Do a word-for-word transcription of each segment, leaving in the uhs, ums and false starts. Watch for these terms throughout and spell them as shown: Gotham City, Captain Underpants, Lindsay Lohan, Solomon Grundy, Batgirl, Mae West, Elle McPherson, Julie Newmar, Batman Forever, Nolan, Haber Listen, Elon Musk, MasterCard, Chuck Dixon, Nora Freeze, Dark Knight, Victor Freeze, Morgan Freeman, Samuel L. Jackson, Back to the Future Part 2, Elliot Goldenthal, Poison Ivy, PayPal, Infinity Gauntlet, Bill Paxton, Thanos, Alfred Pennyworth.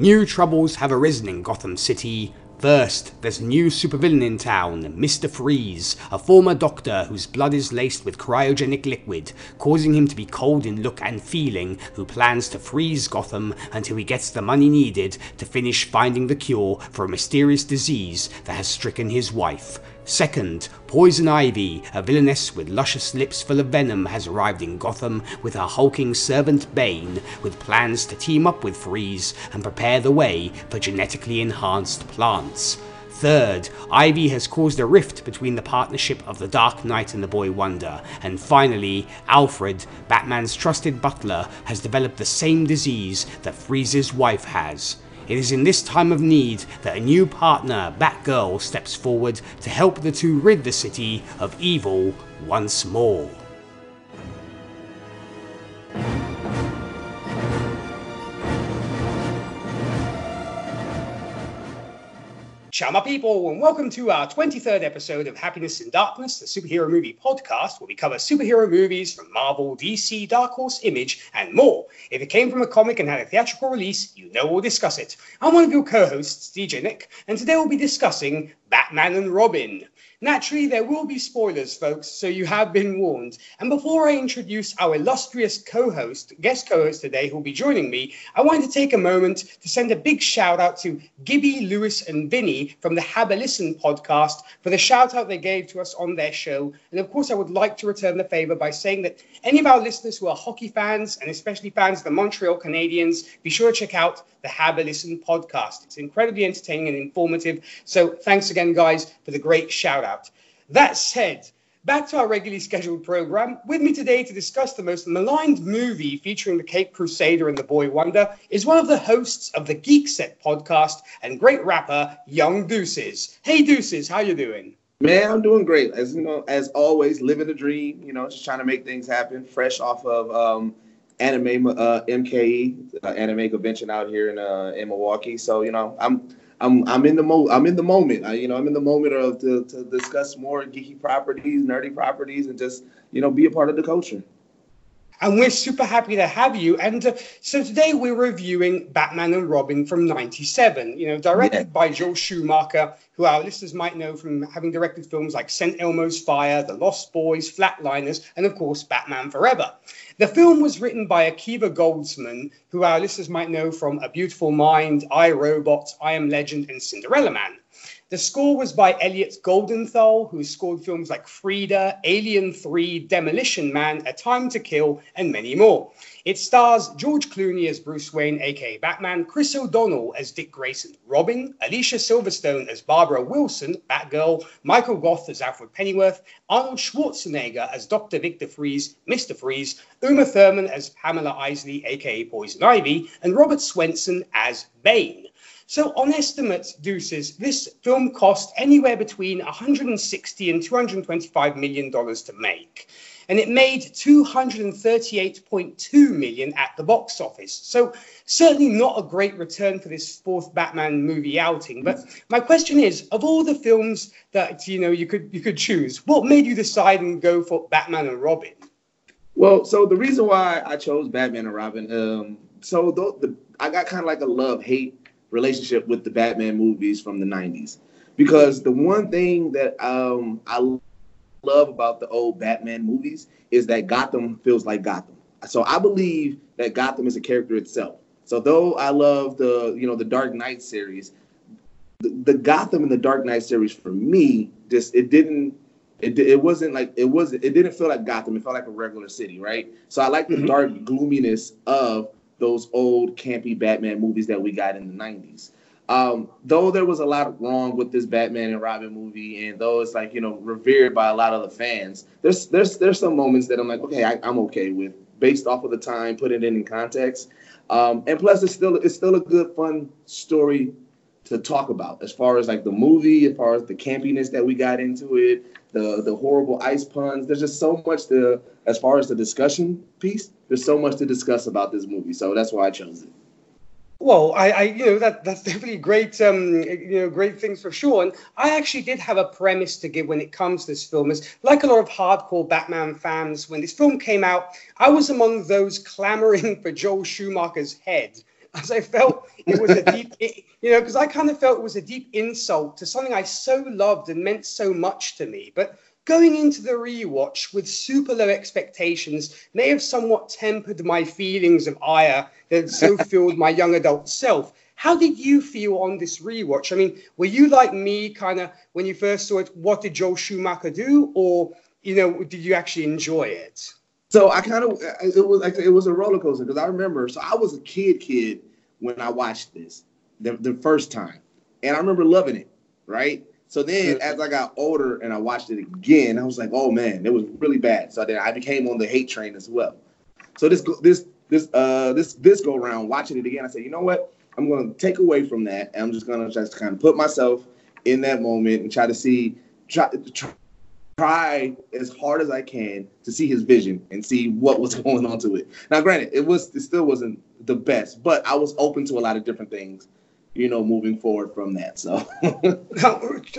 New troubles have arisen in Gotham City. First, there's a new supervillain in town, Mister Freeze, a former doctor whose blood is laced with cryogenic liquid, causing him to be cold in look and feeling, who plans to freeze Gotham until he gets the money needed to finish finding the cure for a mysterious disease that has stricken his wife. Second, Poison Ivy, a villainess with luscious lips full of venom, has arrived in Gotham with her hulking servant Bane, with plans to team up with Freeze and prepare the way for genetically enhanced plants. Third, Ivy has caused a rift between the partnership of the Dark Knight and the Boy Wonder, and finally, Alfred, Batman's trusted butler, has developed the same disease that Freeze's wife has. It is in this time of need that a new partner, Batgirl, steps forward to help the two rid the city of evil once more. Chama people, and welcome to our twenty-third episode of Happiness in Darkness, the superhero movie podcast, where we cover superhero movies from Marvel, D C, Dark Horse, Image, and more. If it came from a comic and had a theatrical release, you know we'll discuss it. I'm one of your co-hosts, D J Nick, and today we'll be discussing Batman and Robin. Naturally, there will be spoilers, folks, so you have been warned. And before I introduce our illustrious co-host, guest co-host today, who'll be joining me, I wanted to take a moment to send a big shout out to Gibby, Lewis, and Vinny from the Haber Listen podcast for the shout out they gave to us on their show. And of course, I would like to return the favor by saying that any of our listeners who are hockey fans, and especially fans of the Montreal Canadiens, be sure to check out the Haber Listen podcast. It's incredibly entertaining and informative. So thanks again, guys, for the great shout out. That said, back to our regularly scheduled program. With me today to discuss the most maligned movie featuring the Cape Crusader and the Boy Wonder is one of the hosts of the Geek Set podcast and great rapper, Young Deuces. Hey, Deuces, how you doing? Man, I'm doing great. As you know, as always, living the dream. You know, just trying to make things happen. Fresh off of um, anime uh, M K E uh, anime convention out here in uh, in Milwaukee. So you know, I'm. I'm I'm in the mo I'm in the moment. I, you know, I'm in the moment of to, to discuss more geeky properties, nerdy properties, and just, you know, be a part of the culture. And we're super happy to have you. And uh, so today we're reviewing Batman and Robin from ninety-seven, you know, directed yeah. by Joel Schumacher, who our listeners might know from having directed films like Saint Elmo's Fire, The Lost Boys, Flatliners, and of course, Batman Forever. The film was written by Akiva Goldsman, who our listeners might know from A Beautiful Mind, I, Robot, I Am Legend, and Cinderella Man. The score was by Elliot Goldenthal, who scored films like Frida, Alien three, Demolition Man, A Time to Kill, and many more. It stars George Clooney as Bruce Wayne, a k a. Batman, Chris O'Donnell as Dick Grayson, Robin, Alicia Silverstone as Barbara Wilson, Batgirl, Michael Gough as Alfred Pennyworth, Arnold Schwarzenegger as Doctor Victor Freeze, Mister Freeze, Uma Thurman as Pamela Isley, a k a. Poison Ivy, and Robert Swenson as Bane. So on estimates, Deuces, this film cost anywhere between one hundred sixty and two hundred twenty-five million dollars to make. And it made two hundred thirty-eight point two million dollars at the box office. So certainly not a great return for this fourth Batman movie outing. But my question is, of all the films that, you know, you could you could choose, what made you decide and go for Batman and Robin? Well, so the reason why I chose Batman and Robin, um, so the, the, I got kind of like a love-hate relationship with the Batman movies from the nineties, because the one thing that um, I love about the old Batman movies is that Gotham feels like Gotham. So I believe that Gotham is a character itself. So though I love the, you know, the Dark Knight series, the, the Gotham and the Dark Knight series for me, just it didn't, it, it wasn't like it wasn't, it didn't feel like Gotham. It felt like a regular city, right? So I like the mm-hmm. dark gloominess of those old campy Batman movies that we got in the nineties. Um, though there was a lot wrong with this Batman and Robin movie, and though it's like, you know, revered by a lot of the fans, there's there's there's some moments that I'm like, okay, I, I'm okay with, based off of the time, put it in, in context. Um, and plus, it's still it's still a good, fun story to talk about, as far as like the movie, as far as the campiness that we got into it, the the horrible ice puns. There's just so much to, as far as the discussion piece, there's so much to discuss about this movie. So that's why I chose it. Well, I, I you know, that that's definitely great, um, you know, great things for sure. And I actually did have a premise to give when it comes to this film. Is like a lot of hardcore Batman fans, when this film came out, I was among those clamoring for Joel Schumacher's head. as I felt it was a deep, it, you know, because I kind of felt it was a deep insult to something I so loved and meant so much to me. But going into the rewatch with super low expectations may have somewhat tempered my feelings of ire that had so filled my young adult self. How did you feel on this rewatch? I mean, were you like me, kind of, when you first saw it, what did Joel Schumacher do? Or, you know, did you actually enjoy it? So I kind of, it was like, it was a roller coaster, because I remember, so I was a kid kid when I watched this the, the first time. And I remember loving it, right? So then as I got older and I watched it again, I was like, oh man, it was really bad. So then I became on the hate train as well. So this, this, this, uh, this, this go around watching it again, I said, you know what? I'm going to take away from that, and I'm just going to just kind of put myself in that moment and try to see, try, try as hard as I can to see his vision and see what was going on to it. Now, granted, it was, it still wasn't the best, but I was open to a lot of different things, you know, moving forward from that. So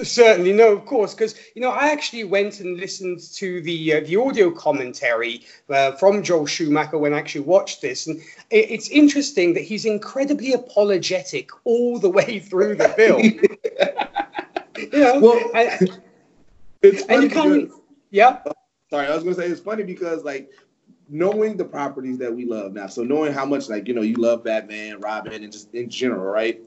certainly, no, of course, because, you know, I actually went and listened to the uh, the audio commentary uh, from Joel Schumacher when I actually watched this. And it, it's interesting that he's incredibly apologetic all the way through the film. You know, well, I, I, it's funny. And you can't, because, yeah. Sorry, I was going to say it's funny because, like, knowing the properties that we love now, so knowing how much, like, you know, you love Batman, Robin, and just in general, right?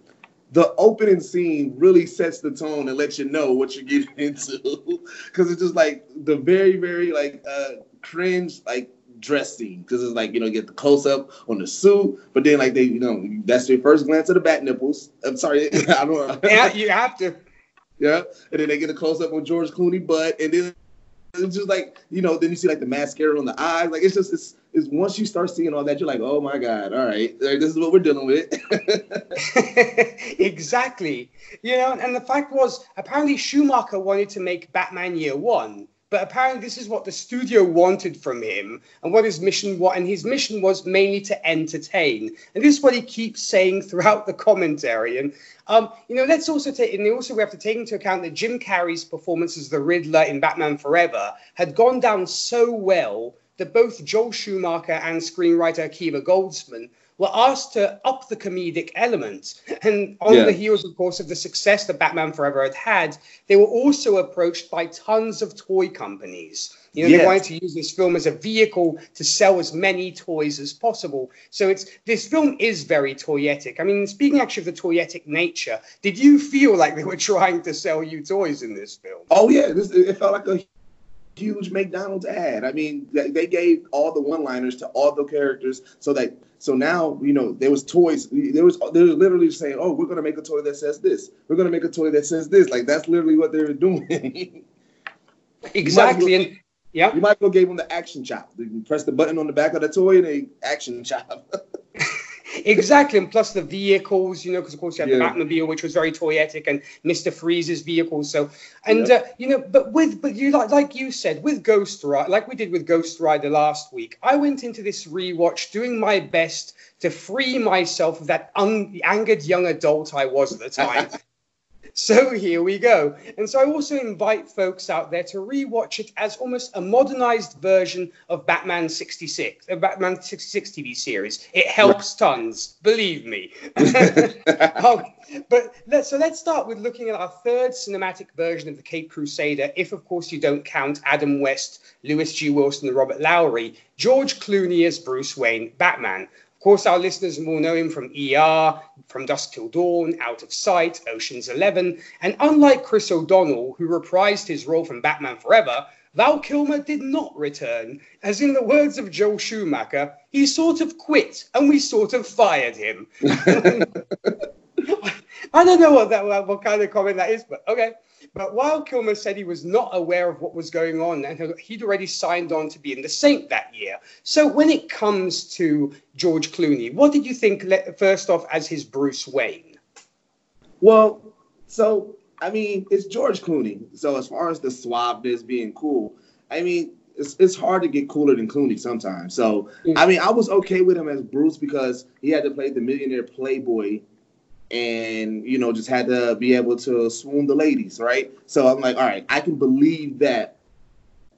The opening scene really sets the tone and lets you know what you're getting into, because it's just like the very, very like uh, cringe like dress scene, because it's like, you know, you get the close up on the suit, but then like they, you know, that's your first glance at the bat nipples. I'm sorry, I don't know. Yeah, you have to. Yeah, and then they get a close up on George Clooney butt, and then it's just like, you know, then you see like the mascara on the eyes, like it's just it's. Is once you start seeing all that, you're like, oh my God, all right, like, this is what we're dealing with. Exactly. You know, and the fact was, apparently Schumacher wanted to make Batman Year One, but apparently this is what the studio wanted from him, and what his mission was, and his mission was mainly to entertain. And this is what he keeps saying throughout the commentary. And, um, you know, let's also take, and also we have to take into account that Jim Carrey's performance as the Riddler in Batman Forever had gone down so well that both Joel Schumacher and screenwriter Akiva Goldsman were asked to up the comedic element. And on yeah. the heels, of course, of the success that Batman Forever had had, they were also approached by tons of toy companies. You know, yes. They wanted to use this film as a vehicle to sell as many toys as possible. So it's this film is very toyetic. I mean, speaking actually of the toyetic nature, did you feel like they were trying to sell you toys in this film? Oh, yeah. This, it felt like a huge McDonald's ad. I mean, they gave all the one-liners to all the characters, so that so now, you know, there was toys. There was they were literally saying, "Oh, we're gonna make a toy that says this. We're gonna make a toy that says this." Like that's literally what they were doing. Exactly, you might, and yeah, you might go gave them the action chop. You press the button on the back of the toy, and they action chop. Exactly, and plus the vehicles, you know, because of course you had yeah. the Batmobile, which was very toyetic, and Mister Freeze's vehicle. So, and yep. uh, you know, but with but you like like you said with Ghost Rider, like we did with Ghost Rider last week, I went into this rewatch doing my best to free myself of that un- angered young adult I was at the time. So here we go. And so I also invite folks out there to rewatch it as almost a modernized version of Batman sixty-six, a Batman sixty-six T V series. It helps tons, believe me. um, but let's, so let's start with looking at our third cinematic version of the Caped Crusader, if, of course, you don't count Adam West, Lewis G. Wilson, and Robert Lowry, George Clooney as Bruce Wayne, Batman. Of course, our listeners will know him from E R, from Dusk Till Dawn, Out of Sight, Ocean's Eleven. And unlike Chris O'Donnell, who reprised his role from Batman Forever, Val Kilmer did not return. As in the words of Joel Schumacher, he sort of quit and we sort of fired him. I don't know what that what kind of comment that is, but okay. But while Kilmer said he was not aware of what was going on, and he'd already signed on to be in The Saint that year. So when it comes to George Clooney, what did you think, first off, as his Bruce Wayne? Well, so, I mean, it's George Clooney. So as far as the suaveness being cool, I mean, it's, it's hard to get cooler than Clooney sometimes. So, mm-hmm. I mean, I was okay with him as Bruce because he had to play the millionaire playboy and, you know, just had to be able to swoon the ladies, right? So I'm like, all right, I can believe that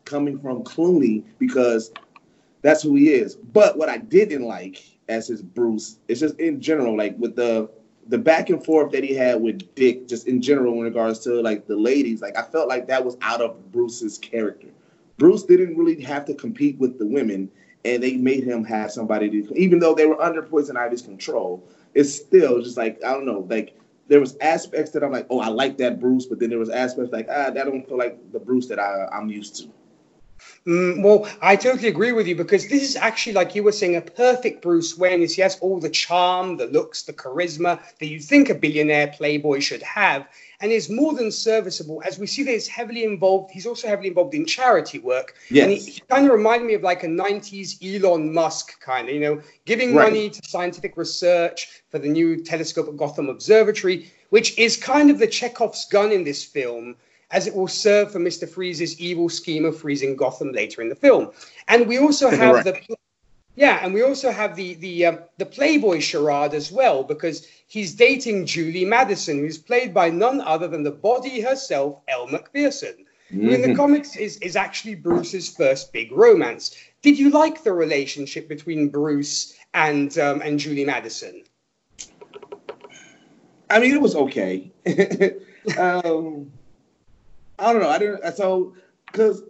coming from Clooney because that's who he is. But what I didn't like as his Bruce. It's just in general, like with the the back and forth that he had with Dick, just in general in regards to like the ladies, like I felt like that was out of Bruce's character. Bruce didn't really have to compete with the women, and they made him have somebody to, even though they were under Poison Ivy's control, it's still just like, I don't know, like there was aspects that I'm like, oh, I like that Bruce, but then there was aspects like, ah, that don't feel like the Bruce that I, I'm used to. Mm, well, I totally agree with you, because this is actually, like you were saying, a perfect Bruce Wayne. Is he has all the charm, the looks, the charisma that you think a billionaire playboy should have, and is more than serviceable. As we see that he's heavily involved, he's also heavily involved in charity work. Yes. And he, he kind of reminded me of like a nineties Elon Musk kind of, you know, giving right. money to scientific research for the new telescope at Gotham Observatory, which is kind of the Chekhov's gun in this film, as it will serve for Mister Freeze's evil scheme of freezing Gotham later in the film. And we also have right. the, yeah, and we also have the the uh, the Playboy charade as well, because he's dating Julie Madison, who's played by none other than the body herself, Elle McPherson, mm-hmm. who in the comics is is actually Bruce's first big romance. Did you like the relationship between Bruce and um, and Julie Madison? I mean, it was okay. um... I don't know. I didn't. So, because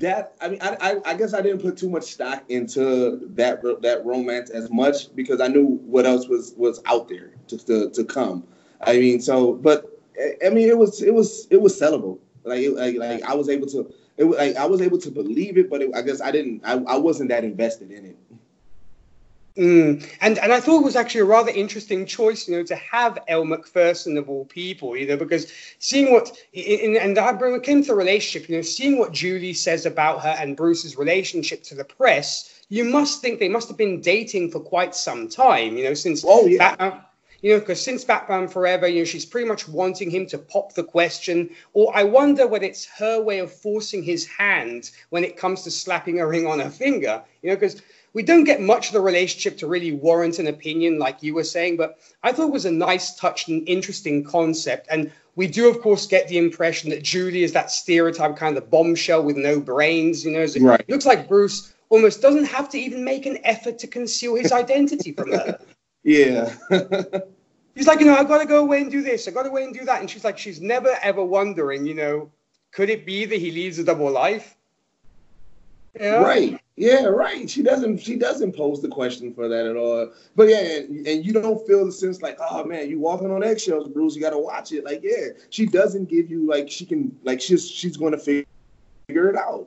that, I mean, I, I I guess I didn't put too much stock into that that romance as much, because I knew what else was was out there to to, to come. I mean, so, but I mean, it was it was it was sellable. Like it, like, like I was able to, it was like I was able to believe it, but it, I guess I didn't. I, I wasn't that invested in it. Mm. And and I thought it was actually a rather interesting choice, you know, to have Elle McPherson of all people, you know, because seeing what, in, in, and I bring came to the relationship, you know, seeing what Julie says about her and Bruce's relationship to the press, you must think they must have been dating for quite some time, you know, since oh, yeah. Batman, you know, because since Batman Forever, you know, she's pretty much wanting him to pop the question, or I wonder whether it's her way of forcing his hand when it comes to slapping a ring on her finger, you know, because we don't get much of the relationship to really warrant an opinion, like you were saying, but I thought it was a nice touch and interesting concept. And we do, of course, get the impression that Julie is that stereotype kind of bombshell with no brains. You know, so right. It looks like Bruce almost doesn't have to even make an effort to conceal his identity from her. Yeah. He's like, you know, I've got to go away and do this. I've got to go away and do that. And she's like, she's never, ever wondering, you know, could it be that he leads a double life? Yeah. Right. Yeah, right. She doesn't. She doesn't pose the question for that at all. But yeah, and, and you don't feel the sense like, oh man, you walking on eggshells, Bruce. You got to watch it. Like, yeah, she doesn't give you like she can like she's she's going to figure it out.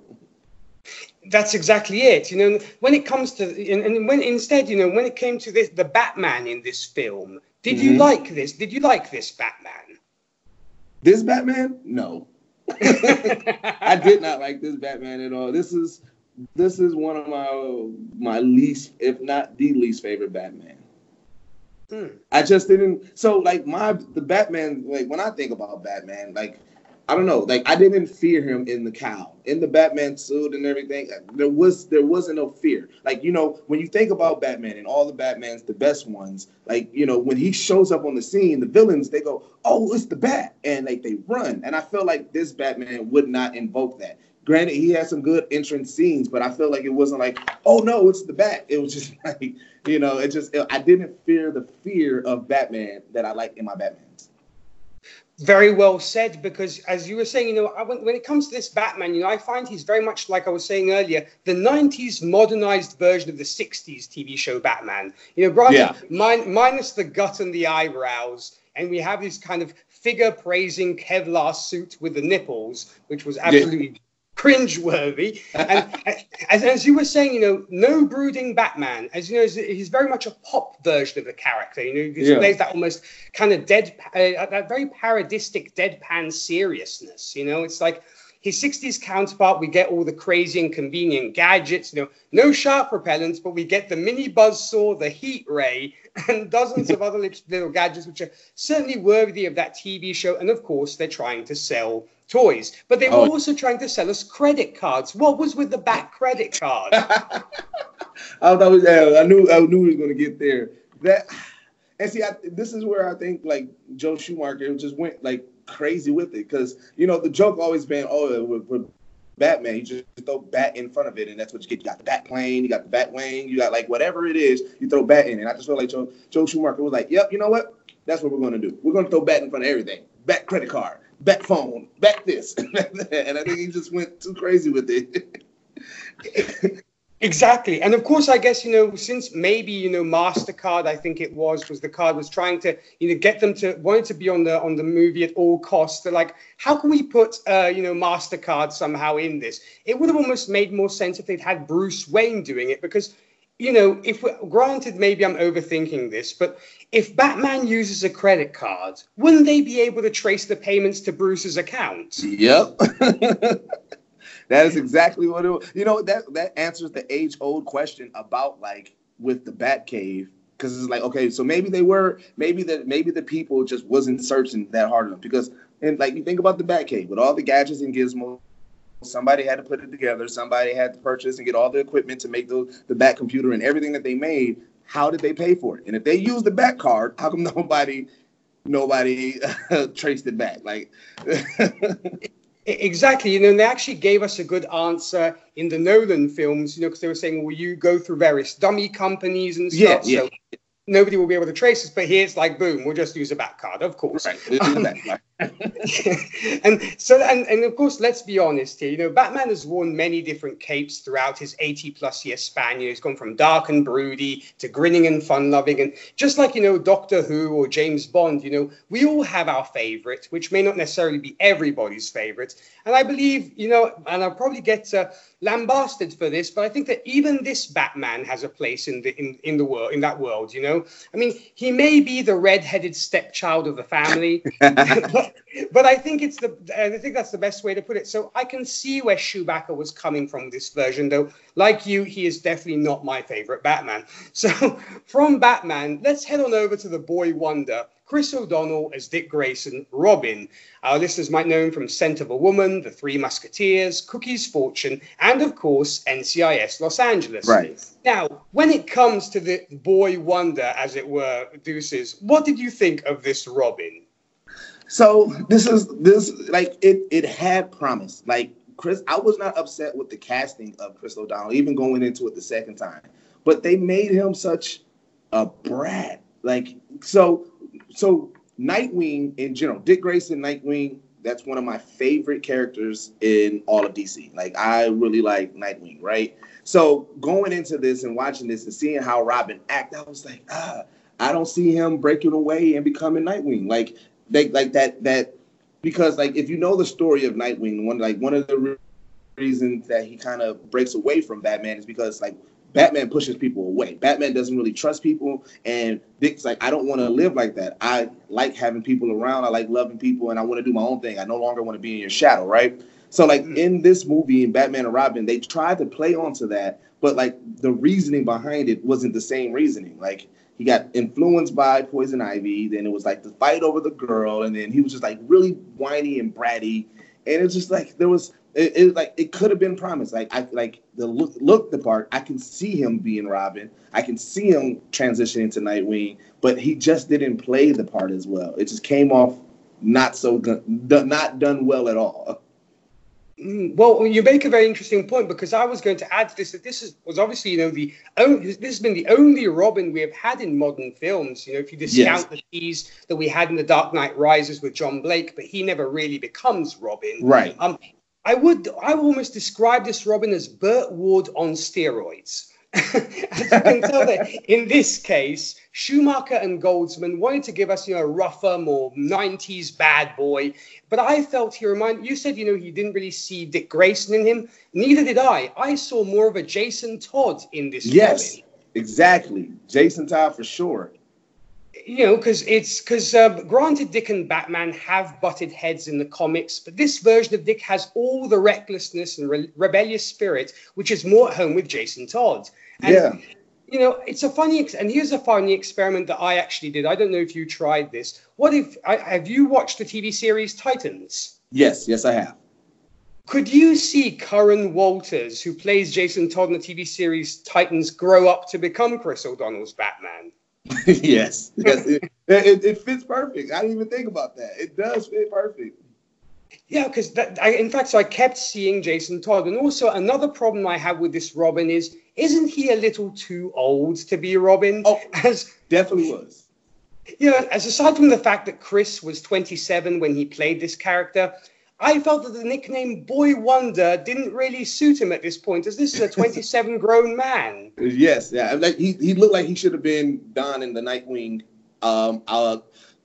That's exactly it. You know, when it comes to and, and when instead, you know, when it came to this, the Batman in this film, did mm-hmm. you like this? Did you like this Batman? This Batman? No, I did not like this Batman at all. This is. This is one of my my least, if not the least, favorite Batman. Hmm. I just didn't. So like my the Batman, like when I think about Batman, like I don't know, like I didn't fear him in the cowl, in the Batman suit and everything. There was there wasn't no fear. Like you know, when you think about Batman and all the Batmans, the best ones, like you know, when he shows up on the scene, the villains they go, oh, it's the Bat, and like they run. And I feel like this Batman would not invoke that. Granted, he had some good entrance scenes, but I feel like it wasn't like, oh, no, it's the Bat. It was just like, you know, it just, it, I didn't fear the fear of Batman that I like in my Batmans. Very well said, because as you were saying, you know, I, when, when it comes to this Batman, you know, I find he's very much, like I was saying earlier, the nineties modernized version of the sixties T V show Batman. You know, rather yeah. min- minus the gut and the eyebrows, and we have this kind of figure-praising Kevlar suit with the nipples, which was absolutely... Yeah. Cringeworthy, and as, as you were saying, you know, no brooding Batman. As you know, he's very much a pop version of the character. You know, he yeah. plays that almost kind of dead, uh, that very parodistic deadpan seriousness. You know, it's like his sixties counterpart. We get all the crazy and convenient gadgets. You know, no shark repellents, but we get the mini buzzsaw, the heat ray, and dozens of other little gadgets, which are certainly worthy of that T V show. And of course, they're trying to sell toys, but they were oh. also trying to sell us credit cards. What was with the Bat credit card? I thought I knew I knew we were going to get there. That and see, I, this is where I think like Joel Schumacher just went like crazy with it, because you know the joke always been, oh, with, with Batman. You just throw bat in front of it, and that's what you get. You got the bat plane, you got the bat wing, you got like whatever it is, you throw bat in. And I just feel like Joel, Joel Schumacher was like, yep, you know what? That's what we're going to do. We're going to throw bat in front of everything. Bat credit card, bat phone, bat this. And I think he just went too crazy with it. Exactly. And of course, I guess, you know, since maybe, you know, MasterCard, I think it was, was the card was trying to, you know, get them to, wanted to be on the on the movie at all costs. They're like, how can we put, uh, you know, MasterCard somehow in this? It would have almost made more sense if they'd had Bruce Wayne doing it because, you know, if we're, granted, maybe I'm overthinking this, but if Batman uses a credit card, wouldn't they be able to trace the payments to Bruce's account? Yep. That is exactly what it was. You know, that, that answers the age-old question about, like, with the Batcave. Because it's like, okay, so maybe they were, maybe the, maybe the people just wasn't searching that hard enough. Because, and like, you think about the Batcave, with all the gadgets and gizmos, somebody had to put it together. Somebody had to purchase and get all the equipment to make the, the Bat computer and everything that they made. How did they pay for it? And if they used the Bat card, how come nobody, nobody traced it back? Like... Exactly. You know, and they actually gave us a good answer in the Nolan films, you know, because they were saying, well, you go through various dummy companies and stuff. Yeah, yeah. So nobody will be able to trace us. But here's like, boom, we'll just use a bat card, of course. Right. Um, and so and, and of course, let's be honest here. You know, Batman has worn many different capes throughout his eighty plus year span. You know, he's gone from dark and broody to grinning and fun loving. And just like, you know, Doctor Who or James Bond, you know, we all have our favorite, which may not necessarily be everybody's favorite. And I believe, you know, and I'll probably get uh, lambasted for this, but I think that even this Batman has a place in the in, in the world, in that world, you know. I mean, he may be the redheaded stepchild of the family, but, but I think it's the I think that's the best way to put it. So I can see where Schumacher was coming from this version, though. Like you, he is definitely not my favorite Batman. So from Batman, let's head on over to the Boy Wonder. Chris O'Donnell as Dick Grayson, Robin. Our listeners might know him from Scent of a Woman, The Three Musketeers, Cookie's Fortune, and of course, N C I S Los Angeles. Right. Now, when it comes to the Boy Wonder, as it were, Deuces, what did you think of this Robin? So this is, this like, it it had promise. Like, Chris, I was not upset with the casting of Chris O'Donnell, even going into it the second time. But they made him such a brat. Like, so... So Nightwing in general, Dick Grayson, Nightwing, that's one of my favorite characters in all of D C. Like, I really like Nightwing, right? So going into this and watching this and seeing how Robin act, I was like, ah, I don't see him breaking away and becoming Nightwing. Like, they, like that, that, because like, if you know the story of Nightwing, one, like one of the re- reasons that he kind of breaks away from Batman is because like, Batman pushes people away. Batman doesn't really trust people. And Dick's like, I don't want to live like that. I like having people around. I like loving people. And I want to do my own thing. I no longer want to be in your shadow, right? So, like, mm-hmm. in this movie, in Batman and Robin, they tried to play onto that. But, like, the reasoning behind it wasn't the same reasoning. Like, he got influenced by Poison Ivy. Then it was, like, the fight over the girl. And then he was just, like, really whiny and bratty. And it's just, like, there was... It, it like it could have been promised. Like I like the look, look the part. I can see him being Robin. I can see him transitioning to Nightwing. But he just didn't play the part as well. It just came off not so done, not done well at all. Well, you make a very interesting point because I was going to add to this that this is, was obviously, you know, the only, this has been the only Robin we have had in modern films. You know, if you discount yes. the tease that we had in The Dark Knight Rises with John Blake, but he never really becomes Robin. Right. Um, I would I would almost describe this Robin as Burt Ward on steroids. As you can tell there, in this case, Schumacher and Goldsman wanted to give us, you know, a rougher, more nineties bad boy. But I felt he reminded, you said, you know, you didn't really see Dick Grayson in him. Neither did I. I saw more of a Jason Todd in this yes, Robin. Yes, exactly. Jason Todd for sure. You know, because it's because uh, granted, Dick and Batman have butted heads in the comics, but this version of Dick has all the recklessness and re- rebellious spirit, which is more at home with Jason Todd. And, yeah. You know, it's a funny ex- and here's a funny experiment that I actually did. I don't know if you tried this. What if I, have you watched the T V series Titans? Yes. Yes, I have. Could you see Curran Walters, who plays Jason Todd in the T V series Titans, grow up to become Chris O'Donnell's Batman? yes, yes, it, it, it fits perfect. I didn't even think about that. It does fit perfect. Yeah, because in fact, so I kept seeing Jason Todd. And also another problem I have with this Robin is, isn't he a little too old to be Robin? Oh, as, definitely was. Yeah, you know, as aside from the fact that Chris was twenty-seven when he played this character, I felt that the nickname Boy Wonder didn't really suit him at this point, as this is a twenty-seven grown man. Yes, yeah, like he he looked like he should have been donned in the Nightwing um, uh,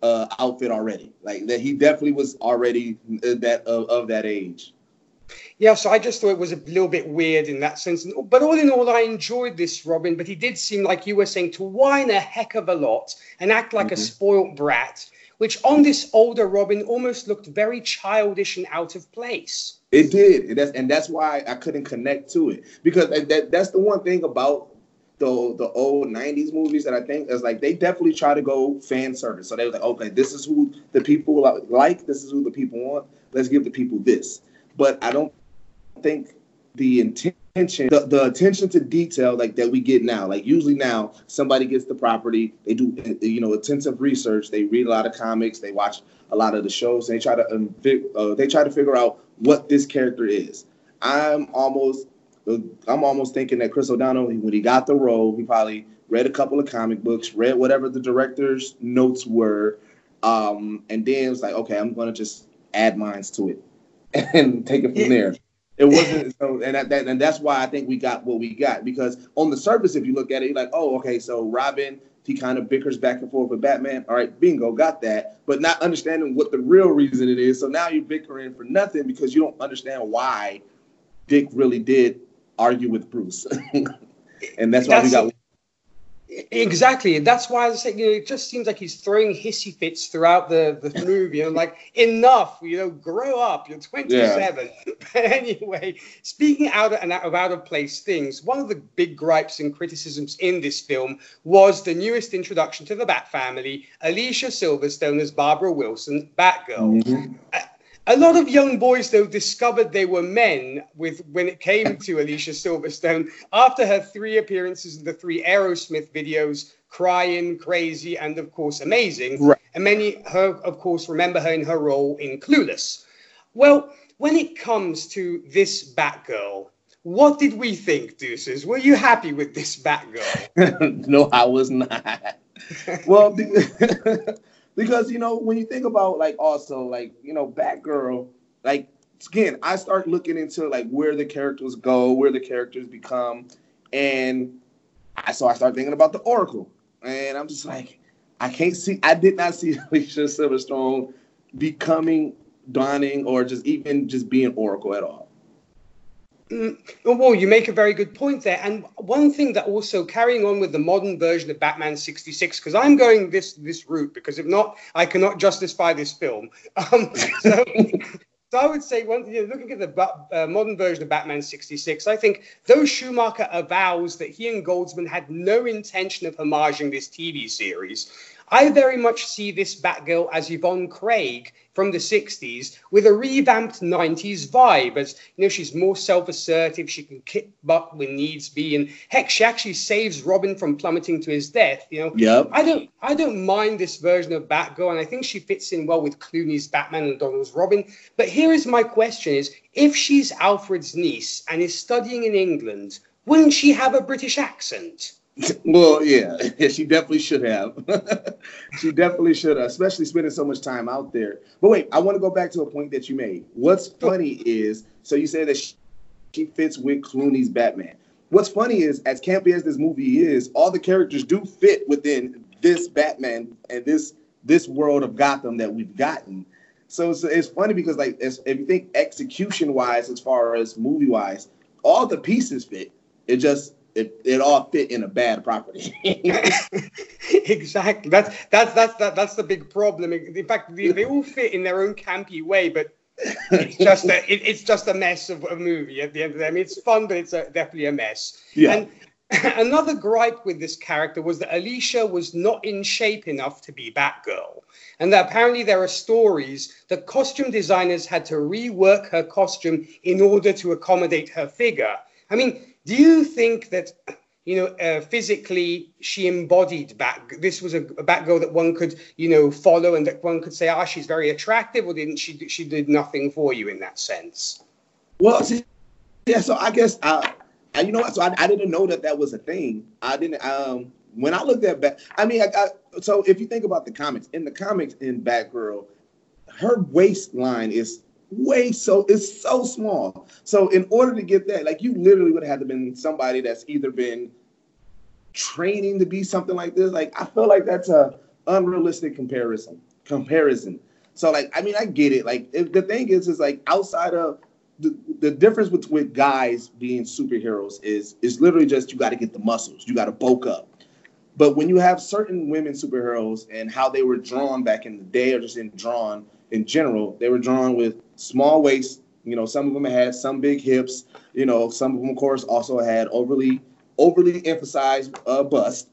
uh, outfit already. Like that, he definitely was already that of, of that age. Yeah, so I just thought it was a little bit weird in that sense. But all in all, I enjoyed this Robin, but he did seem, like you were saying, to whine a heck of a lot and act like mm-hmm. a spoilt brat, which on this older Robin almost looked very childish and out of place. It did, and that's, and that's why I couldn't connect to it. Because that, that's the one thing about the, the old nineties movies that I think is like, they definitely try to go fan service. So they were like, okay, this is who the people like, this is who the people want, let's give the people this. But I don't think the intention, the, the attention to detail like that we get now, like usually now somebody gets the property, they do, you know, intensive research, they read a lot of comics, they watch a lot of the shows, and they try to uh, they try to figure out what this character is. I'm almost, I'm almost thinking that Chris O'Donnell, when he got the role, he probably read a couple of comic books, read whatever the director's notes were, um, and then it was like, okay, I'm gonna just add mines to it and take it from there. It wasn't, so, and that, and that's why I think we got what we got, because on the surface, if you look at it, you're like, oh, okay, so Robin, he kind of bickers back and forth with Batman. All right, bingo, got that. But not understanding what the real reason it is. So now you're bickering for nothing because you don't understand why Dick really did argue with Bruce. And that's why that's, we got. Exactly. That's why I said, you know, it just seems like he's throwing hissy fits throughout the, the movie. I'm like, enough, you know, grow up. You're twenty-seven. Yeah. But anyway, speaking out of, and out of out of place things, one of the big gripes and criticisms in this film was the newest introduction to the Bat family, Alicia Silverstone as Barbara Wilson, Batgirl. Mm-hmm. I, A lot of young boys, though, discovered they were men with when it came to Alicia Silverstone after her three appearances in the three Aerosmith videos, Crying, Crazy, and, of course, Amazing. Right. And many, her, of course, remember her in her role in Clueless. Well, when it comes to this Batgirl, what did we think, Deuces? Were you happy with this Batgirl? No, I was not. Well, the- Because, you know, when you think about, like, also, like, you know, Batgirl, like, again, I start looking into, like, where the characters go, where the characters become. And I so I start thinking about the Oracle. And I'm just like, I can't see, I did not see Alicia Silverstone becoming, donning, or just even just being Oracle at all. Mm, well, you make a very good point there. And one thing that also, carrying on with the modern version of Batman sixty-six, because I'm going this this route, because if not, I cannot justify this film. Um, so, so I would say, one, you know, looking at the uh, modern version of Batman sixty-six, I think though Schumacher avows that he and Goldsman had no intention of homaging this T V series, I very much see this Batgirl as Yvonne Craig from the sixties with a revamped nineties vibe, as, you know, she's more self-assertive, she can kick butt when needs be, and heck, she actually saves Robin from plummeting to his death, you know? Yep. I don't I don't mind this version of Batgirl, and I think she fits in well with Clooney's Batman and O'Donnell's Robin, but here is my question is, if she's Alfred's niece and is studying in England, wouldn't she have a British accent? Well, yeah, yeah, she definitely should have. She definitely should have, especially spending so much time out there. But wait, I want to go back to a point that you made. What's funny is, so you say that she fits with Clooney's Batman. What's funny is, as campy as this movie is, all the characters do fit within this Batman and this this world of Gotham that we've gotten. So it's, it's funny because, like, if you think execution-wise, as far as movie-wise, all the pieces fit. It just... It, it all fit in a bad property. Exactly. That's that's that's that, that's the big problem. In fact, they, they all fit in their own campy way, but it's just a it, it's just a mess of a movie. At the end of the day, I mean, it's fun, but it's a, definitely a mess. Yeah. And another gripe with this character was that Alicia was not in shape enough to be Batgirl, and that apparently there are stories that costume designers had to rework her costume in order to accommodate her figure. I mean. Do you think that you know, uh, physically she embodied Bat. This was a, a Batgirl that one could, you know, follow, and that one could say, ah, oh, she's very attractive, or didn't she? She did nothing for you in that sense. Well, see, yeah. So I guess I, I you know, what, so I, I didn't know that that was a thing. I didn't. Um, when I looked at Bat, I mean, I, I, so if you think about the comics, in the comics in Batgirl, her waistline is way so it's so small. So in order to get that, like, you literally would have had to been somebody that's either been training to be something like this. Like, I feel like that's a unrealistic comparison. Comparison. So, like, I mean, I get it. Like, if, the thing is, is like outside of the, the difference with, with guys being superheroes is is literally just you got to get the muscles, you got to bulk up. But when you have certain women superheroes and how they were drawn back in the day, or just in drawn in general, they were drawn with small waists. You know, some of them had some big hips. You know, some of them, of course, also had overly overly emphasized uh, bust.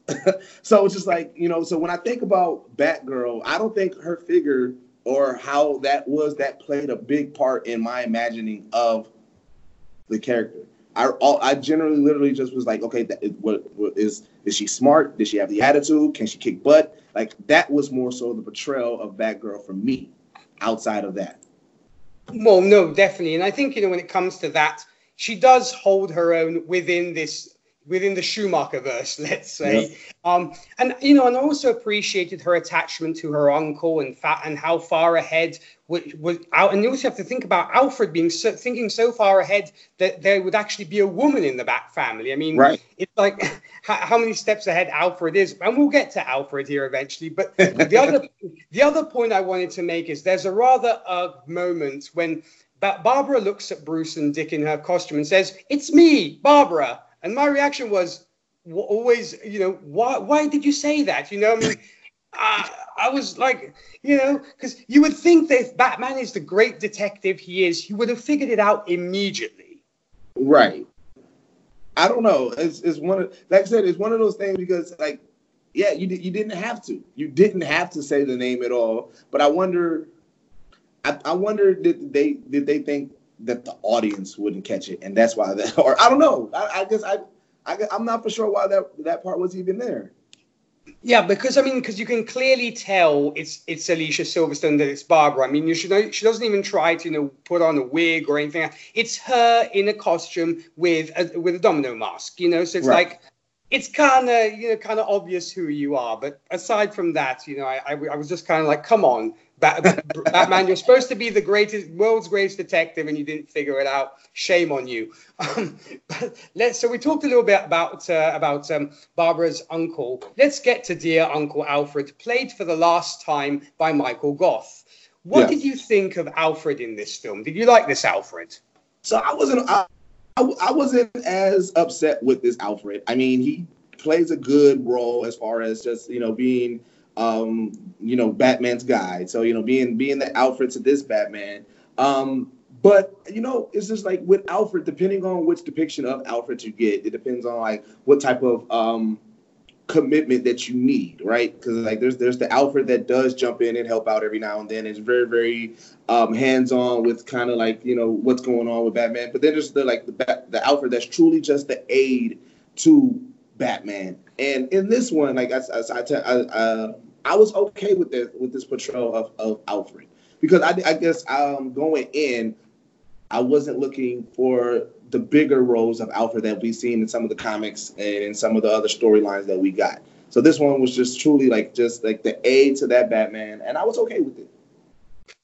So it's just like, you know, so when I think about Batgirl, I don't think her figure or how that was, that played a big part in my imagining of the character. I, I generally literally just was like, okay, that is, what, what is is she smart? Does she have the attitude? Can she kick butt? Like, that was more so the portrayal of Batgirl for me outside of that. Well, no, definitely. And I think, you know, when it comes to that, she does hold her own within this, within the Schumacher verse, let's say. Yep. Um, and, you know, and I also appreciated her attachment to her uncle and fat and how far ahead was, was out. And you also have to think about Alfred being so, thinking so far ahead that there would actually be a woman in the Bat family. I mean, right. It's like how, how many steps ahead Alfred is. And we'll get to Alfred here eventually. But the other the other point I wanted to make is there's a rather odd moment when ba- Barbara looks at Bruce and Dick in her costume and says, "It's me, Barbara." And my reaction was always, you know, why why did you say that? You know, I mean, I, I was like, you know, because you would think that if Batman is the great detective he is, he would have figured it out immediately. Right. I don't know. It's, it's one of, like I said, it's one of those things because, like, yeah, you, you didn't have to. You didn't have to say the name at all. But I wonder, I, I wonder, did they did they think that the audience wouldn't catch it, and that's why that, or I don't know. I, I guess I, I, I'm not for sure why that that part was even there. Yeah, because I mean, because you can clearly tell it's it's Alicia Silverstone, that it's Barbara. I mean, you should know she doesn't even try to, you know, put on a wig or anything. It's her in a costume with a, with a domino mask, you know. So it's right. Like it's kind of you know kind of obvious who you are. But aside from that, you know, I I, I was just kind of like, come on. Batman, you're supposed to be the greatest, world's greatest detective, and you didn't figure it out. Shame on you. Um, but let's. So we talked a little bit about uh, about um, Barbara's uncle. Let's get to dear Uncle Alfred, played for the last time by Michael Gough. What yeah. did you think of Alfred in this film? Did you like this Alfred? So I wasn't. I, I, I wasn't as upset with this Alfred. I mean, he plays a good role as far as just you know being. Um, you know, Batman's guy. So, you know, being being the Alfred to this Batman. Um, but, you know, it's just like with Alfred, depending on which depiction of Alfred you get, it depends on like what type of um, commitment that you need, right? Because like there's there's the Alfred that does jump in and help out every now and then. It's very, very um, hands-on with kind of like, you know, what's going on with Batman. But then there's the like the, the Alfred that's truly just the aid to Batman. And in this one, like I, I, I, uh, I was okay with this with this portrayal of, of Alfred because I, I guess um, going in, I wasn't looking for the bigger roles of Alfred that we've seen in some of the comics and in some of the other storylines that we got. So this one was just truly like just like the aid to that Batman, and I was okay with it.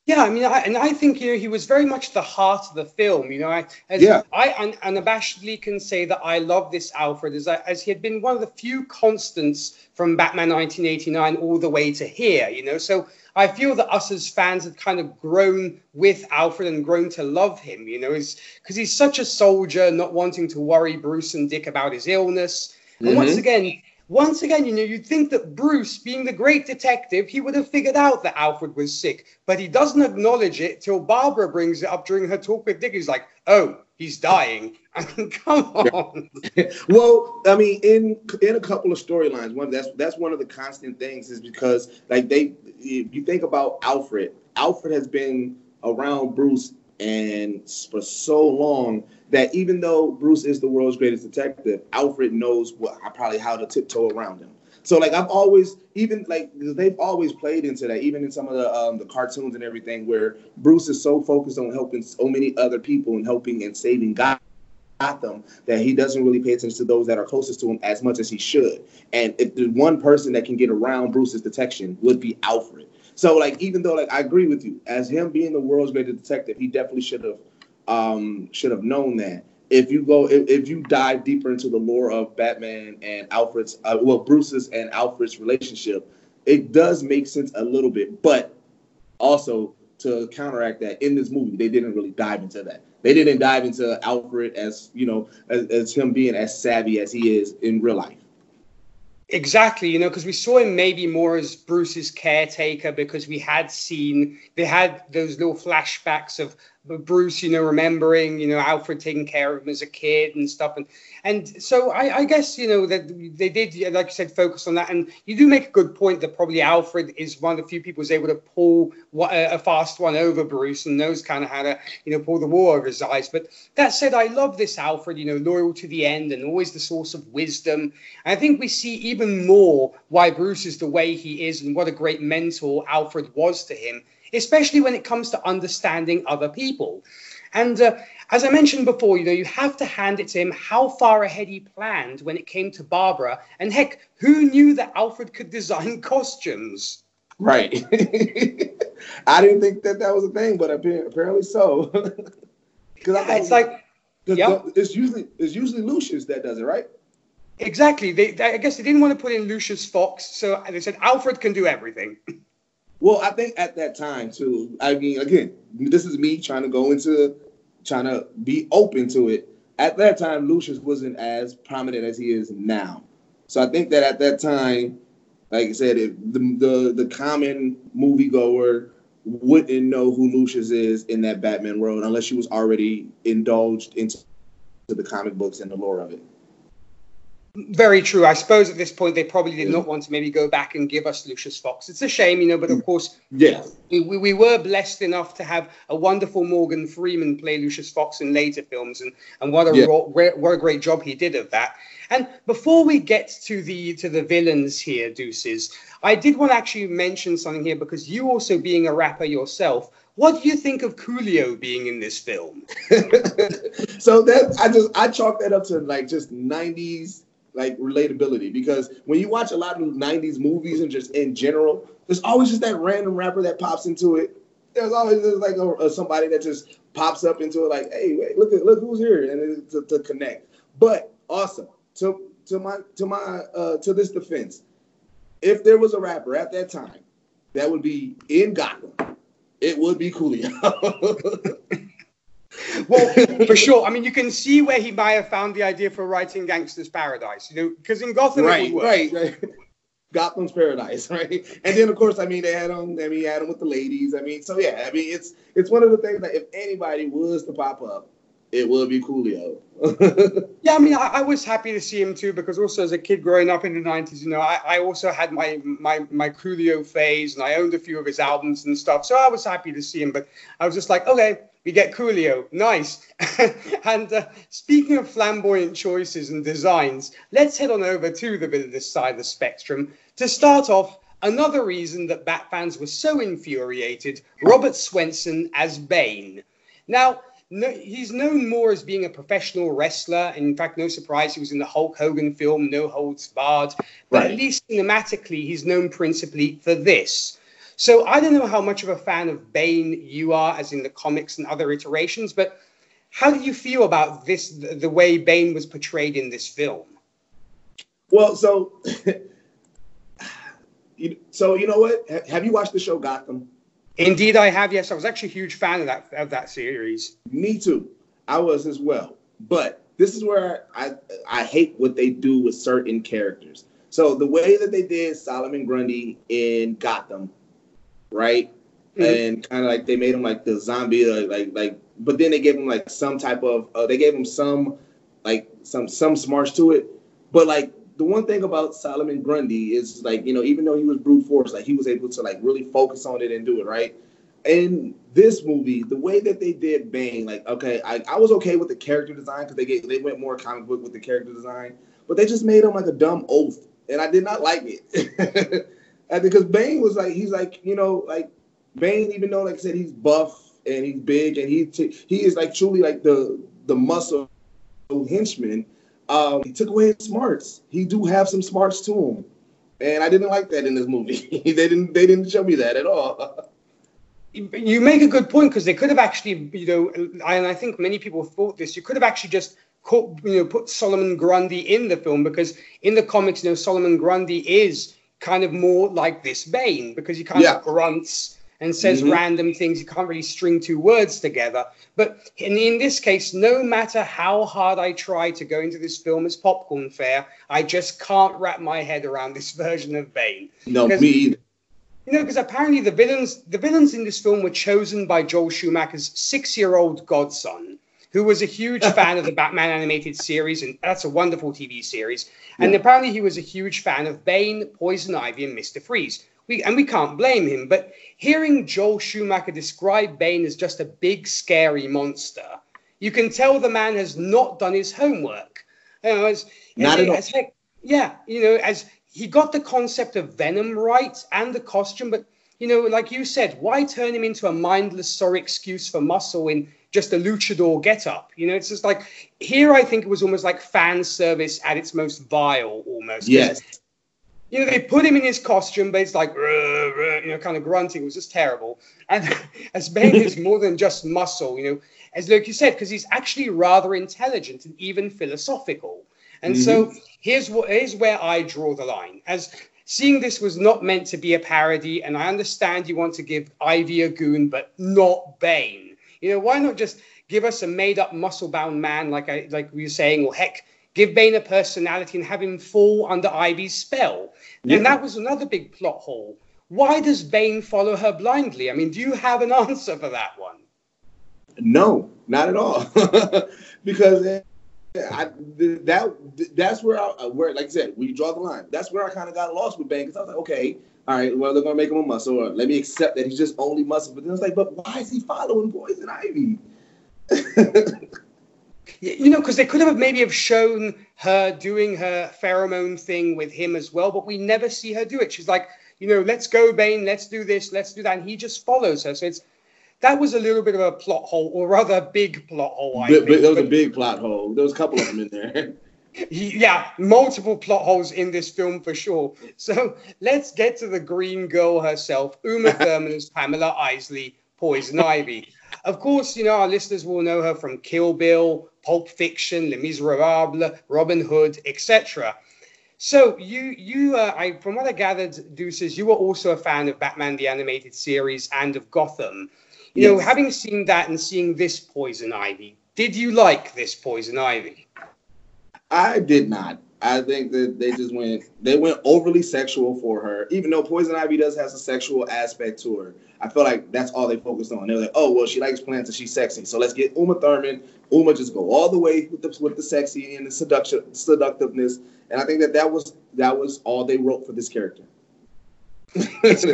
Yeah, I mean, I, and I think, you know, he was very much the heart of the film. You know, I as yeah. I un, unabashedly can say that I love this Alfred as, I, as he had been one of the few constants from Batman nineteen eighty-nine all the way to here, you know. So I feel that us as fans have kind of grown with Alfred and grown to love him, you know, because he's such a soldier, not wanting to worry Bruce and Dick about his illness. Mm-hmm. And once again... Once again, you know, you'd think that Bruce, being the great detective, he would have figured out that Alfred was sick, but he doesn't acknowledge it till Barbara brings it up during her talk with Dick. He's like, oh, he's dying. I mean, come on. Well, I mean, in in a couple of storylines, one that's that's one of the constant things is because, like, they, if you think about Alfred, Alfred has been around Bruce and for so long that even though Bruce is the world's greatest detective, Alfred knows what probably how to tiptoe around him. So like I've always, even like they've always played into that, even in some of the um, the cartoons and everything, where Bruce is so focused on helping so many other people and helping and saving God. Gotham that he doesn't really pay attention to those that are closest to him as much as he should. And if the one person that can get around Bruce's detection would be Alfred. So like, even though like I agree with you, as him being the world's greatest detective, he definitely should have um, should have known that. If you go, if, if you dive deeper into the lore of Batman and Alfred's, uh, well, Bruce's and Alfred's relationship, it does make sense a little bit, but also to counteract that in this movie, they didn't really dive into that. They didn't dive into Alfred as, you know, as, as him being as savvy as he is in real life. Exactly, you know, because we saw him maybe more as Bruce's caretaker, because we had seen, they had those little flashbacks of Bruce, you know, remembering, you know, Alfred taking care of him as a kid and stuff. And and so I, I guess, you know, that they did, like you said, focus on that. And you do make a good point that probably Alfred is one of the few people who's able to pull a fast one over Bruce and knows kind of how to, you know, pull the wool over his eyes. But that said, I love this Alfred, you know, loyal to the end and always the source of wisdom. And I think we see even Even more why Bruce is the way he is and what a great mentor Alfred was to him, especially when it comes to understanding other people. And uh, as I mentioned before, you know, you have to hand it to him how far ahead he planned when it came to Barbara. And heck, who knew that Alfred could design costumes? Right. I didn't think that that was a thing, but apparently so. Because yeah, it's like, yep. it's usually it's usually Lucius that does it, right? Exactly. They, I guess they didn't want to put in Lucius Fox, so they said Alfred can do everything. Well, I think at that time, too, I mean, again, this is me trying to go into, trying to be open to it. At that time, Lucius wasn't as prominent as he is now. So I think that at that time, like I said, it, the, the, the common moviegoer wouldn't know who Lucius is in that Batman world unless she was already indulged into the comic books and the lore of it. Very true. I suppose at this point they probably did not want to maybe go back and give us Lucius Fox. It's a shame, you know, but of course, yeah, we, we were blessed enough to have a wonderful Morgan Freeman play Lucius Fox in later films, and, and what a yeah. raw, what a great job he did of that. And before we get to the to the villains here, Deuces, I did want to actually mention something here, because you also being a rapper yourself, what do you think of Coolio being in this film? So that I just I chalk that up to like just nineties. Like relatability, because when you watch a lot of nineties movies and just in general, there's always just that random rapper that pops into it. There's always just like a, a somebody that just pops up into it, like, hey, wait, look, look who's here, and to, to connect. But also, to to my to my uh, to this defense, if there was a rapper at that time that would be in Gotham, it would be Coolio. Well, for sure. I mean, you can see where he might have found the idea for writing Gangster's Paradise, you know, because in Gotham, right, it would work. Right, right. Gotham's Paradise, right? And then, of course, I mean, they had him. I mean, he had him with the ladies. I mean, so yeah. I mean, it's it's one of the things that if anybody was to pop up, it would be Coolio. Yeah, I mean, I, I was happy to see him too, because also as a kid growing up in the nineties, you know, I, I also had my, my my Coolio phase, and I owned a few of his albums and stuff. So I was happy to see him, but I was just like, okay. We get Coolio. Nice. And uh, speaking of flamboyant choices and designs, let's head on over to the villainous side of the spectrum. To start off, another reason that Bat fans were so infuriated, Robert Swenson as Bane. Now, no, he's known more as being a professional wrestler. And in fact, no surprise, he was in the Hulk Hogan film, No Holds Barred. But right. At least cinematically, he's known principally for this. So I don't know how much of a fan of Bane you are, as in the comics and other iterations, but how do you feel about this, the way Bane was portrayed in this film? Well, so, so you know what? Have you watched the show Gotham? Indeed, I have. Yes, I was actually a huge fan of that of that series. Me too. I was as well. But this is where I I hate what they do with certain characters. So the way that they did Solomon Grundy in Gotham. Right, mm-hmm. And kind of like they made him like the zombie, like, like like. But then they gave him like some type of, uh, they gave him some, like some some smarts to it. But like the one thing about Solomon Grundy is like, you know, even though he was brute force, like he was able to like really focus on it and do it right. in this movie, the way that they did Bane, like, okay, I, I was okay with the character design because they gave, they went more comic book with the character design, but they just made him like a dumb oaf, and I did not like it. And because Bane was like, he's like, you know, like Bane, even though, like I said, he's buff and he's big and he t- he is like truly like the the muscle henchman. Um, he took away his smarts. He do have some smarts to him, and I didn't like that in this movie. they didn't they didn't show me that at all. You make a good point because they could have actually, you know, and I think many people thought this. You could have actually just caught, you know, put Solomon Grundy in the film because in the comics, you know, Solomon Grundy is kind of more like this Bane because he kind yeah. of grunts and says mm-hmm. random things. You can't really string two words together. But in, in this case, no matter how hard I try to go into this film as popcorn fare, I just can't wrap my head around this version of Bane. No, because, me either. You know, because apparently the villains, the villains in this film were chosen by Joel Schumacher's six-year-old godson, who was a huge fan of the Batman animated series, and that's a wonderful T V series. And yeah. apparently he was a huge fan of Bane, Poison Ivy, and Mister Freeze. We, and we can't blame him, but hearing Joel Schumacher describe Bane as just a big, scary monster, you can tell the man has not done his homework. You know, as, not as, as heck, yeah, you know, as he got the concept of Venom right and the costume, but, you know, like you said, why turn him into a mindless, sorry excuse for muscle in just a luchador get-up? You know, it's just like, here I think it was almost like fan service at its most vile, almost. Yes. You know, they put him in his costume, but it's like, ruh, ruh, you know, kind of grunting. It was just terrible. And as Bane is more than just muscle, you know, as Luke, you said, because he's actually rather intelligent and even philosophical. And mm-hmm. so here's what here's where I draw the line. As seeing this was not meant to be a parody, and I understand you want to give Ivy a goon, but not Bane. You know, why not just give us a made-up muscle-bound man, like I like we were saying, or heck, give Bane a personality and have him fall under Ivy's spell. Yeah. And that was another big plot hole. Why does Bane follow her blindly? I mean, do you have an answer for that one? No, not at all. Because I, that that's where, I, where, like I said, we draw the line. That's where I kind of got lost with Bane. Because I was like, okay, all right, well, they're going to make him a muscle. Or let me accept that he's just only muscle. But then it's like, but why is he following Poison Ivy? You know, because they could have maybe have shown her doing her pheromone thing with him as well, but we never see her do it. She's like, you know, let's go, Bane, let's do this, let's do that. And he just follows her. So it's that was a little bit of a plot hole, or rather a big plot hole, I but, think. But there was but, a big plot hole. There was a couple of them in there. Yeah, multiple plot holes in this film for sure. So let's get to the green girl herself, Uma Thurman as Pamela Isley, Poison Ivy. Of course, you know, our listeners will know her from Kill Bill, Pulp Fiction, Les Miserables, Robin Hood, et cetera. So you, you, uh, I, from what I gathered, Deuces, you were also a fan of Batman the Animated Series and of Gotham. You yes. know, having seen that and seeing this Poison Ivy, did you like this Poison Ivy? I did not. I think that they just went, they went overly sexual for her, even though Poison Ivy does have a sexual aspect to her. I feel like that's all they focused on. They were like, oh, well, she likes plants and she's sexy, so let's get Uma Thurman. Uma just go all the way with the, with the sexy and the seduction, seductiveness. And I think that that was, that was all they wrote for this character. it's,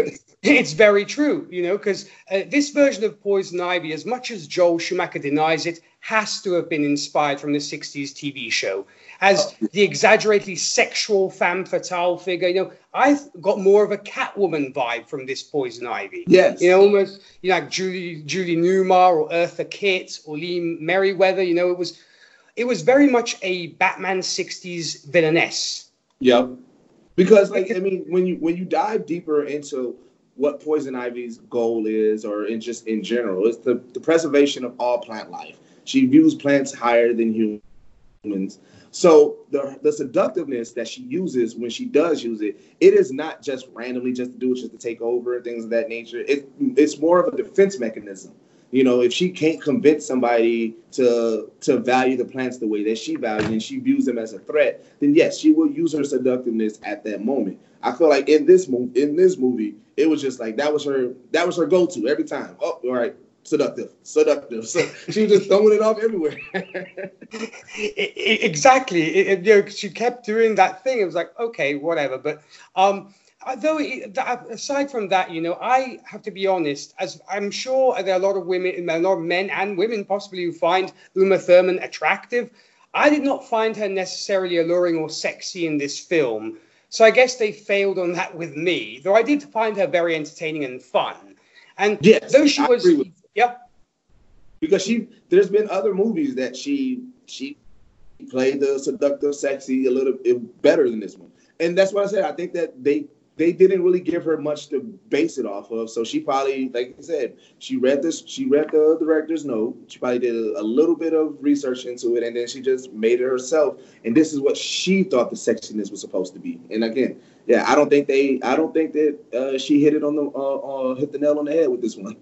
it's very true, you know, because uh, this version of Poison Ivy, as much as Joel Schumacher denies it, has to have been inspired from the sixties T V show. As the exaggeratedly sexual femme fatale figure, you know, I got more of a Catwoman vibe from this Poison Ivy. Yes. You know, almost, you know, like Julie, Julie Newmar or Eartha Kitt or Lee Merriweather. You know, it was, it was very much a Batman sixties villainess. Yep. Because, like, I mean, when you when you dive deeper into what Poison Ivy's goal is, or in just in general, it's the, the preservation of all plant life. She views plants higher than humans. So the the seductiveness that she uses when she does use it, it is not just randomly just to do it, just to take over, things of that nature. It it's more of a defense mechanism. You know, if she can't convince somebody to to value the plants the way that she values and she views them as a threat, then yes, she will use her seductiveness at that moment. I feel like in this movie, in this movie, it was just like that was her that was her go-to every time. Oh, all right. Seductive, seductive. So she was just throwing it off everywhere. Exactly. It, it, you know, she kept doing that thing. It was like, okay, whatever. But um, though, it, aside from that, you know, I have to be honest, as I'm sure there are a lot of women, a lot of men and women possibly who find Uma Thurman attractive. I did not find her necessarily alluring or sexy in this film. So I guess they failed on that with me, though I did find her very entertaining and fun. And yes, though she I was, agree with you. Yeah. Because she, there's been other movies that she, she played the seductive, sexy a little bit better than this one. And that's what I said. I think that they, they didn't really give her much to base it off of. So she probably, like I said, she read this, she read the director's note. She probably did a, a little bit of research into it, and then she just made it herself. And this is what she thought the sexiness was supposed to be. And again, yeah, I don't think they, I don't think that uh, she hit it on the, uh, uh, hit the nail on the head with this one.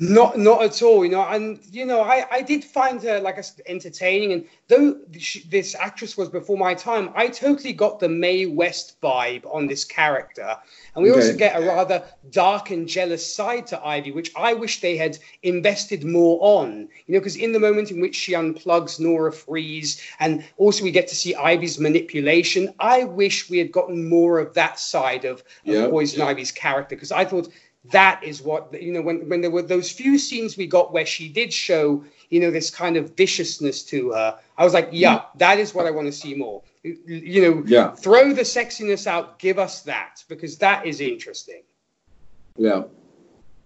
Not, not at all, you know. And you know, I, I did find her, like I said, entertaining. And though she, this actress was before my time, I totally got the Mae West vibe on this character. And we okay. also get a rather dark and jealous side to Ivy, which I wish they had invested more on. You know, because in the moment in which she unplugs Nora Freeze, and also we get to see Ivy's manipulation, I wish we had gotten more of that side of, yeah, of Poison yeah. Ivy's character, because I thought. That is what, you know, when, when there were those few scenes we got where she did show, you know, this kind of viciousness to her, I was like, yeah, that is what I want to see more. You know, yeah. throw the sexiness out, give us that, because that is interesting. Yeah.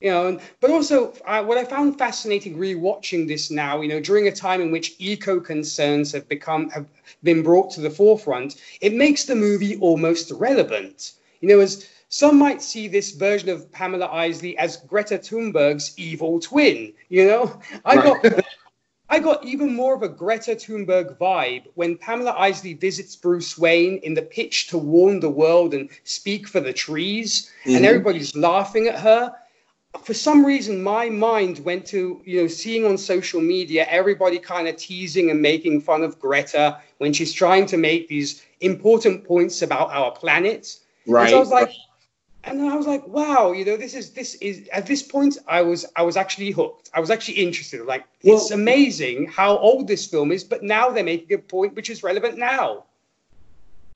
You know, and, but also I, what I found fascinating rewatching this now, you know, during a time in which eco concerns have become, have been brought to the forefront, it makes the movie almost relevant. You know, as some might see this version of Pamela Isley as Greta Thunberg's evil twin. You know, I right. got I got even more of a Greta Thunberg vibe when Pamela Isley visits Bruce Wayne in the pitch to warn the world and speak for the trees, mm-hmm. and everybody's laughing at her. For some reason, my mind went to, you know, seeing on social media everybody kind of teasing and making fun of Greta when she's trying to make these important points about our planet. Right. So I was like. And then I was like, wow, you know, this is, this is, at this point, I was, I was actually hooked. I was actually interested. Like, well, it's amazing how old this film is, but now they're making a point which is relevant now.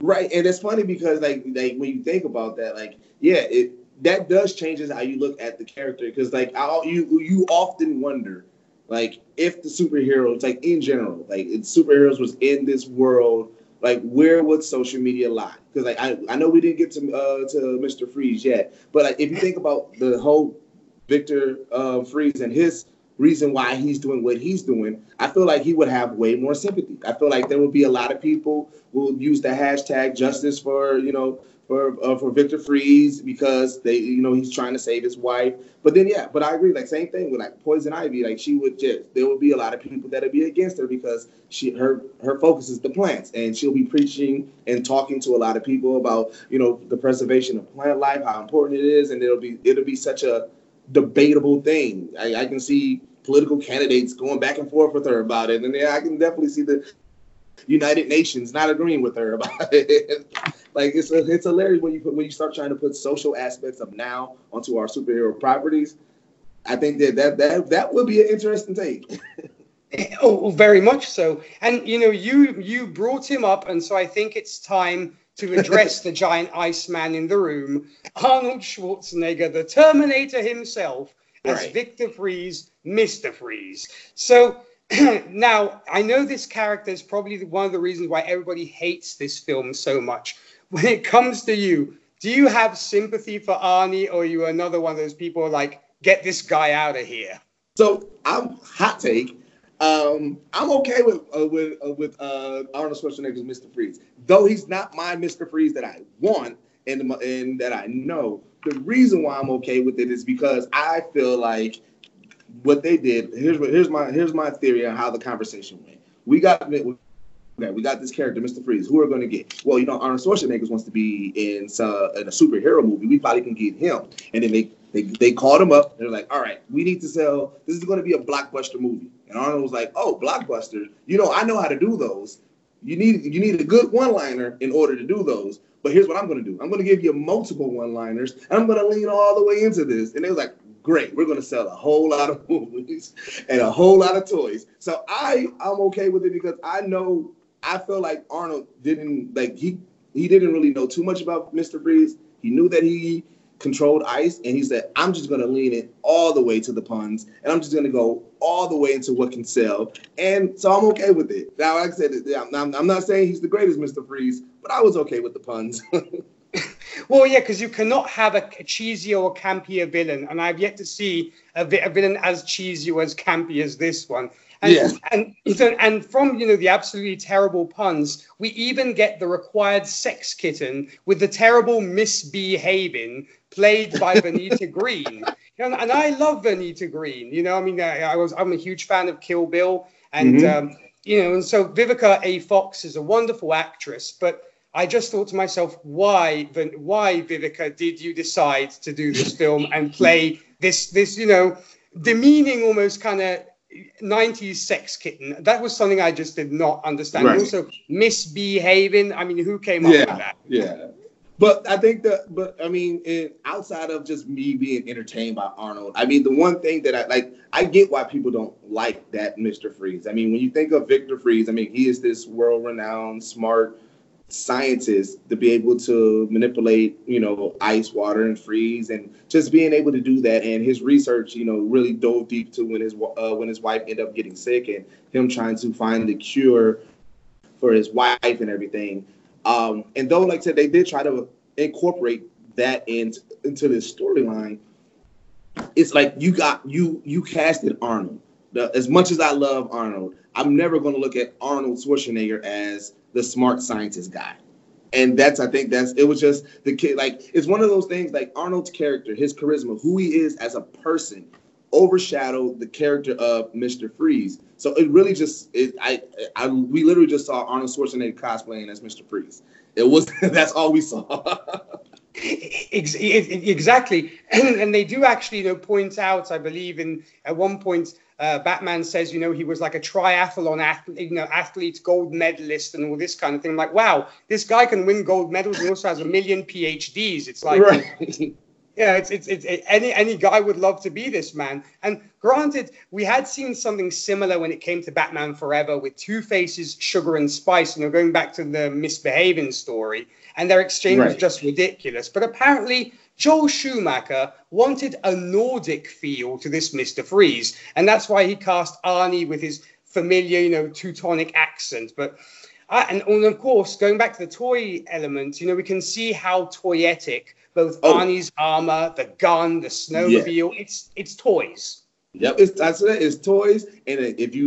Right. And it's funny because, like, like when you think about that, like, yeah, it that does changes how you look at the character. Because, like, I'll, you you often wonder, like, if the superheroes, like, in general, like, if superheroes was in this world, like, where would social media lie? Because, like, I, I know we didn't get to uh, to Mister Freeze yet, but like, if you think about the whole Victor uh, Freeze and his reason why he's doing what he's doing, I feel like he would have way more sympathy. I feel like there would be a lot of people who will use the hashtag justice for, you know, for uh, for Victor Freeze because they, you know, he's trying to save his wife. But then, yeah, but I agree. Like, same thing with, like, Poison Ivy. Like, she would just, there would be a lot of people that would be against her because she her her focus is the plants. And she'll be preaching and talking to a lot of people about, you know, the preservation of plant life, how important it is. And it'll be, it'll be such a debatable thing. I, I can see political candidates going back and forth with her about it. And yeah, I can definitely see the United Nations not agreeing with her about it. Like, it's it's hilarious when you put, when you start trying to put social aspects of now onto our superhero properties. I think that that that, that would be an interesting take. Oh, very much so. And you know, you you brought him up, and so I think it's time to address the giant Iceman in the room, Arnold Schwarzenegger, the Terminator himself, as right. Victor Freeze, Mister Freeze. So. Now, I know this character is probably one of the reasons why everybody hates this film so much. When it comes to you, do you have sympathy for Arnie, or are you another one of those people like, get this guy out of here? So, I'm hot take. Um, I'm okay with uh, with uh, with uh, Arnold Schwarzenegger's Mister Freeze, though he's not my Mister Freeze that I want and and that I know. The reason why I'm okay with it is because I feel like. What they did, here's what here's my here's my theory on how the conversation went. We got okay, we got this character, Mister Freeze. Who are going to get? Well, you know, Arnold Schwarzenegger wants to be in uh, in a superhero movie. We probably can get him. And then they they they called him up. They're like, all right, we need to sell. This is going to be a blockbuster movie. And Arnold was like, oh, blockbuster. You know, I know how to do those. You need you need a good one-liner in order to do those. But here's what I'm going to do. I'm going to give you multiple one-liners, and I'm going to lean all the way into this. And they was like. Great, we're going to sell a whole lot of movies and a whole lot of toys. So I, I'm okay with it because I know I feel like Arnold didn't, like he he didn't really know too much about Mister Freeze. He knew that he controlled ice, and he said, I'm just going to lean it all the way to the puns, and I'm just going to go all the way into what can sell, and so I'm okay with it. Now, like I said, I'm not saying he's the greatest Mister Freeze, but I was okay with the puns. Well, yeah, because you cannot have a cheesy or campier villain, and I've yet to see a, vi- a villain as cheesy or as campy as this one. And, yeah. and so, and from, you know, the absolutely terrible puns, we even get the required sex kitten with the terrible Miss Behavin', played by Vanita Green. And, and I love Vanita Green. You know, I mean, I, I was I'm a huge fan of Kill Bill, and mm-hmm. um, you know, and so Vivica A. Fox is a wonderful actress, but I just thought to myself, why, why, Vivica, did you decide to do this film and play this, this, you know, demeaning, almost kind of nineties sex kitten? That was something I just did not understand. Right. Also, misbehaving. I mean, who came up yeah, with that? Yeah. But I think that, but I mean, it, outside of just me being entertained by Arnold, I mean, the one thing that I like, I get why people don't like that Mister Freeze. I mean, when you think of Victor Freeze, I mean, he is this world-renowned, smart scientists to be able to manipulate, you know, ice, water, and freeze, and just being able to do that. And his research, you know, really dove deep to when his uh, when his wife ended up getting sick, and him trying to find the cure for his wife and everything. Um, and though, like I said, they did try to incorporate that in, into this storyline. It's like you got you you casted Arnold. The, as much as I love Arnold, I'm never going to look at Arnold Schwarzenegger as the smart scientist guy. And that's, I think that's, it was just the kid, like, it's one of those things, like, Arnold's character, his charisma, who he is as a person, overshadowed the character of Mister Freeze. So it really just, it, I, I, we literally just saw Arnold Schwarzenegger cosplaying as Mister Freeze. It was, that's all we saw. Exactly. And, and they do actually, you know, point out, I believe, in at one point, Uh, Batman says, you know, he was like a triathlon athlete, you know, athlete, gold medalist, and all this kind of thing. I'm like, wow, this guy can win gold medals and also has a million P H Ds. It's like, right. Yeah, it's, it's it's any any guy would love to be this man. And granted, we had seen something similar when it came to Batman Forever with Two Face's Sugar and Spice, you know, going back to the misbehaving story, and their exchange right. was just ridiculous. But apparently, Joel Schumacher wanted a Nordic feel to this Mister Freeze, and that's why he cast Arnie with his familiar, you know, Teutonic accent. But, uh, and, and of course, going back to the toy element, you know, we can see how toyetic both oh. Arnie's armor, the gun, the snowmobile, yeah. it's it's toys. Yep, it's, I said it's toys, and if you,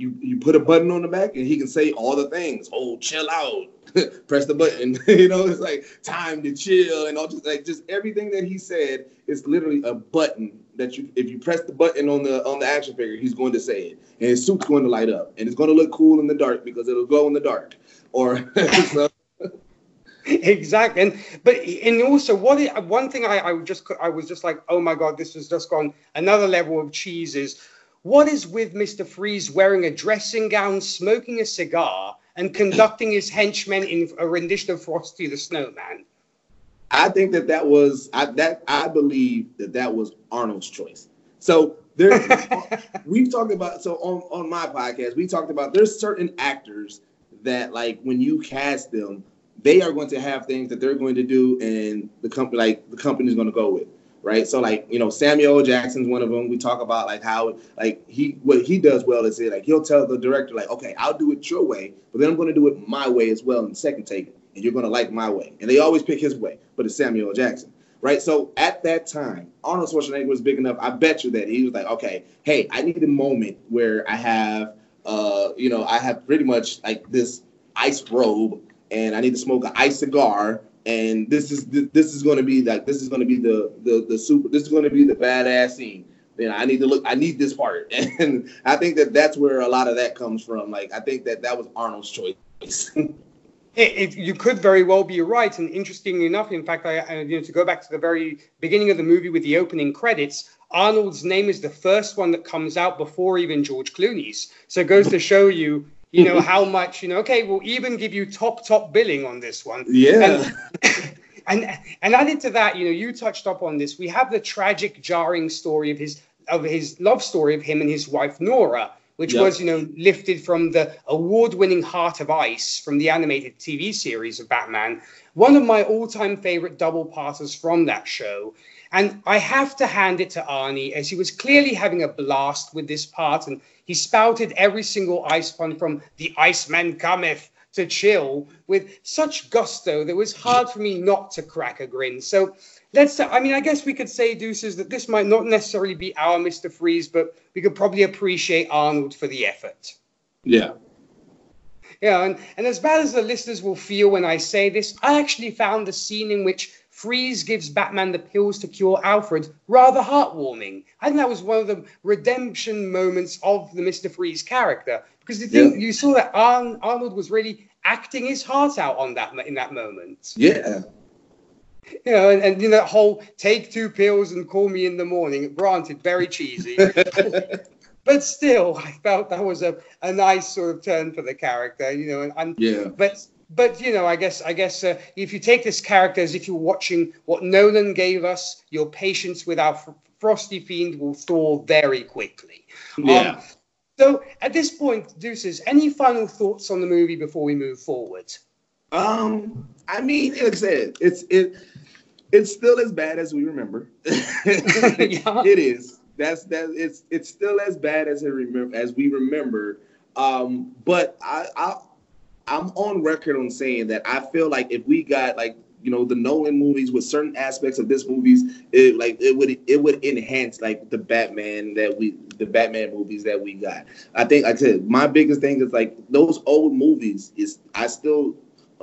you you put a button on the back, and he can say all the things. Oh, chill out. Press the button, you know, it's like time to chill and all, just like just everything that he said is literally a button that you, if you press the button on the on the action figure, he's going to say it, and his suit's going to light up, and it's going to look cool in the dark because it'll glow in the dark, or so. Exactly. And but and also what it, one thing I I just I was just like, oh my God, this has just gone another level of cheese. Is what is with Mister Freeze wearing a dressing gown, smoking a cigar, and conducting his henchmen in a rendition of Frosty the Snowman? I think that that was, I, that, I believe that that was Arnold's choice. So there's, we've talked about, so on, on my podcast, we talked about there's certain actors that, like, when you cast them, they are going to have things that they're going to do, and the company, like, the company's going to go with, right? So, like, you know, Samuel L. Jackson's one of them. We talk about, like, how, like, he, what he does well is it, like, he'll tell the director, like, okay, I'll do it your way, but then I'm going to do it my way as well in the second take, and you're going to like my way. And they always pick his way, but it's Samuel L. Jackson, right? So at that time, Arnold Schwarzenegger was big enough, I bet you that he was like, okay, hey, I need a moment where I have, uh, you know, I have pretty much, like, this ice robe, and I need to smoke an ice cigar, and this is this is going to be like this is going to be the the the super this is going to be the badass scene. You know, I need to look. I need this part, and I think that that's where a lot of that comes from. Like, I think that that was Arnold's choice. it, it, you could very well be right. And interestingly enough, in fact, I, I you know, to go back to the very beginning of the movie with the opening credits, Arnold's name is the first one that comes out before even George Clooney's. So it goes to show you. You know, how much, you know, okay, we'll even give you top, top billing on this one. Yeah. And, and and added to that, you know, you touched up on this. We have the tragic, jarring story of his of his love story of him and his wife, Nora, which yep. was, you know, lifted from the award-winning Heart of Ice from the animated T V series of Batman, one of my all-time favorite double-parters from that show. And I have to hand it to Arnie, as he was clearly having a blast with this part, and he spouted every single ice pun from The Iceman Cometh to Chill with such gusto that it was hard for me not to crack a grin. So let's, I mean, I guess we could say, Deuces, that this might not necessarily be our Mister Freeze, but we could probably appreciate Arnold for the effort. Yeah. Yeah, and, and as bad as the listeners will feel when I say this, I actually found the scene in which Freeze gives Batman the pills to cure Alfred rather heartwarming. I think that was one of the redemption moments of the Mister Freeze character, because the thing, yeah. you saw that Arn- Arnold was really acting his heart out on that in that moment. Yeah. You know, and, and you know, that whole take two pills and call me in the morning, granted, very cheesy. But still, I felt that was a, a nice sort of turn for the character, you know, and, and yeah. but... But, you know, I guess I guess uh, if you take this character as if you're watching what Nolan gave us, your patience with our fr- Frosty Fiend will thaw very quickly. Yeah. Um, so at this point, Deuces, any final thoughts on the movie before we move forward? Um, I mean, like I said, it's, it, it's still as bad as we remember. yeah. It is. That's that. It's it's still as bad as, it remember, as we remember. Um, but I... I I'm on record on saying that I feel like if we got, like, you know, the Nolan movies with certain aspects of this movies, it, like it would it would enhance like the Batman that we the Batman movies that we got. I think, like I said, my biggest thing is like those old movies is I still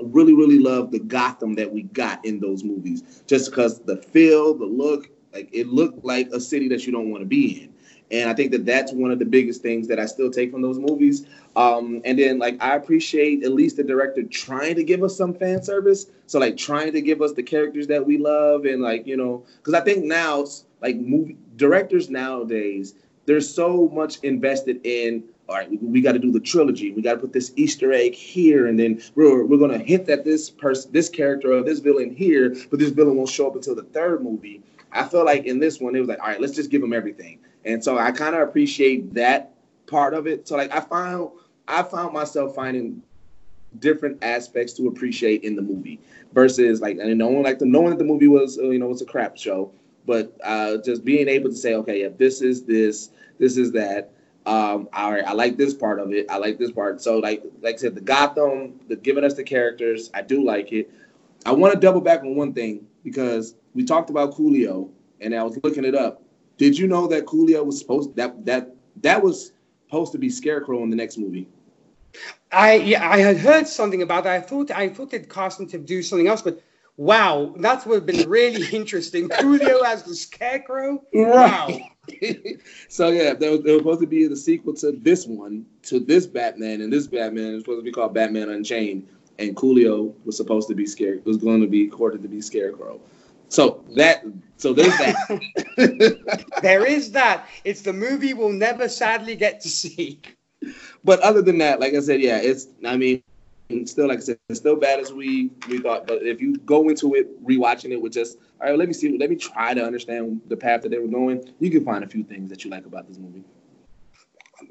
really really love the Gotham that we got in those movies, just because the feel, the look, like it looked like a city that you don't want to be in. And I think that that's one of the biggest things that I still take from those movies. Um, and then, like, I appreciate at least the director trying to give us some fan service. So, like, trying to give us the characters that we love. And, like, you know, because I think now, like, movie directors nowadays, they're so much invested in, all right, we, we got to do the trilogy. We got to put this Easter egg here, and then we're we're going to hint at this person, this character or this villain here, but this villain won't show up until the third movie. I feel like in this one, it was like, all right, let's just give them everything. And so I kind of appreciate that part of it. So like I found I found myself finding different aspects to appreciate in the movie versus like and knowing like the knowing that the movie was you know it's a crap show, but uh, just being able to say okay yeah this is this this is that um, all right I like this part of it I like this part so like like I said the Gotham the giving us the characters I do like it. I want to double back on one thing because we talked about Coolio and I was looking it up. Did you know that Coolio was supposed that that that was supposed to be Scarecrow in the next movie? I yeah, I had heard something about that. I thought I thought they'd cast him to do something else, but wow, that would have been really interesting. Coolio as the Scarecrow? Wow. So yeah, there was, there was supposed to be the sequel to this one, to this Batman, and this Batman is supposed to be called Batman Unchained, and Coolio was supposed to be Scare was going to be courted to be Scarecrow. So that, so there's that. There is that. It's the movie we'll never sadly get to see. But other than that, like I said, yeah, it's, I mean, it's still, like I said, it's still bad as we, we thought. But if you go into it, rewatching it with just, all right, let me see, let me try to understand the path that they were going, you can find a few things that you like about this movie.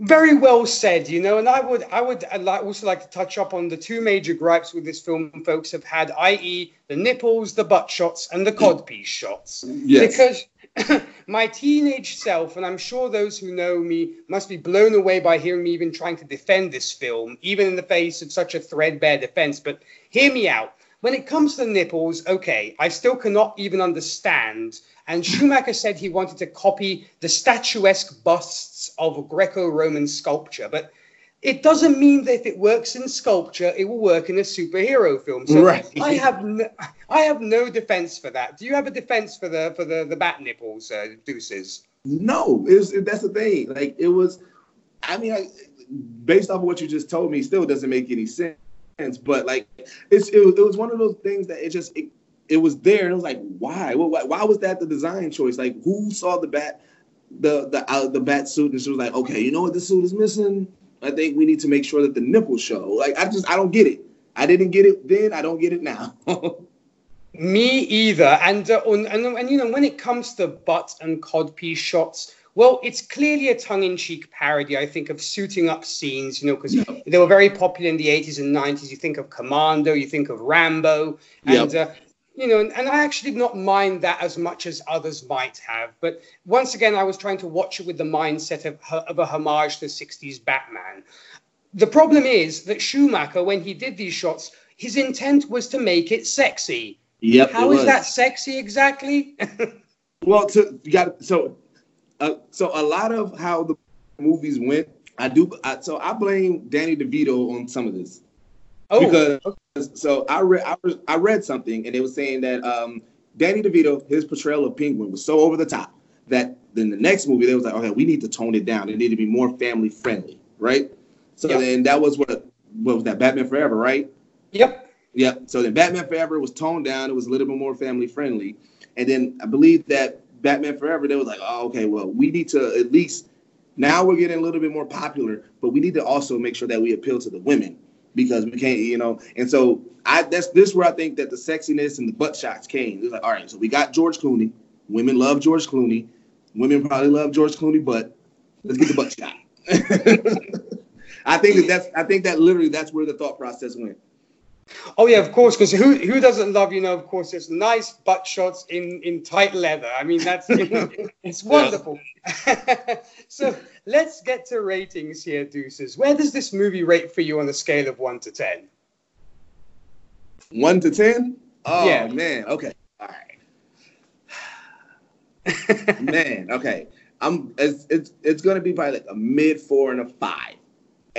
Very well said, you know, and I would I would also like to touch up on the two major gripes with this film folks have had, that is the nipples, the butt shots, and the codpiece shots. Yes. Because my teenage self, and I'm sure those who know me, must be blown away by hearing me even trying to defend this film, even in the face of such a threadbare defense. But hear me out. When it comes to the nipples, okay, I still cannot even understand. And Schumacher said he wanted to copy the statuesque busts of Greco-Roman sculpture. But it doesn't mean that if it works in sculpture, it will work in a superhero film. So right. I have no, I have no defense for that. Do you have a defense for the for the, the bat nipples, uh, Deuces? No, it was, that's the thing. Like it was, I mean, I, based off of what you just told me, still doesn't make any sense. But like, it's it, it was one of those things that it just it, it was there, and it was like, why? Well, why? Why was that the design choice? Like, who saw the bat, the the uh, the bat suit, and she was like, okay, you know what, this suit is missing. I think we need to make sure that the nipples show. Like, I just I don't get it. I didn't get it then. I don't get it now. Me either. And uh, and and you know, when it comes to butt and codpiece shots, Well, it's clearly a tongue-in-cheek parody, I think, of suiting up scenes, you know, because they were very popular in the eighties and nineties. You think of Commando, you think of Rambo, and, yep. uh, you know, and, and I actually did not mind that as much as others might have. But once again, I was trying to watch it with the mindset of, of a homage to the sixties Batman. The problem is that Schumacher, when he did these shots, his intent was to make it sexy. Yep, How is was. that sexy exactly? well, to, you got so... Uh, so a lot of how the movies went, I do. I, so I blame Danny DeVito on some of this. Oh, because okay. so I read I, re I read something and they were saying that um, Danny DeVito, his portrayal of Penguin was so over the top that in the next movie they was like, okay, we need to tone it down. It need to be more family friendly, right? So yep. then that was what what was that Batman Forever, right? Yep. Yep. So then Batman Forever was toned down. It was a little bit more family friendly, and then I believe that Batman Forever, they was like, oh, okay, well, we need to at least, now we're getting a little bit more popular, but we need to also make sure that we appeal to the women because we can't, you know. And so I that's this where I think that the sexiness and the butt shots came. It's like, all right, so we got George Clooney. Women love George Clooney. Women probably love George Clooney, but let's get the butt shot. I think that that's, I think that literally that's where the thought process went. Oh, yeah, of course, because who, who doesn't love, you know, of course, there's nice butt shots in, in tight leather. I mean, that's you know, it's wonderful. So let's get to ratings here, Deuces. Where does this movie rate for you on a scale of one to ten? one to ten? Oh, yeah. man. OK. All right. man, OK. I'm, it's it's, it's going to be probably like a mid four and a five.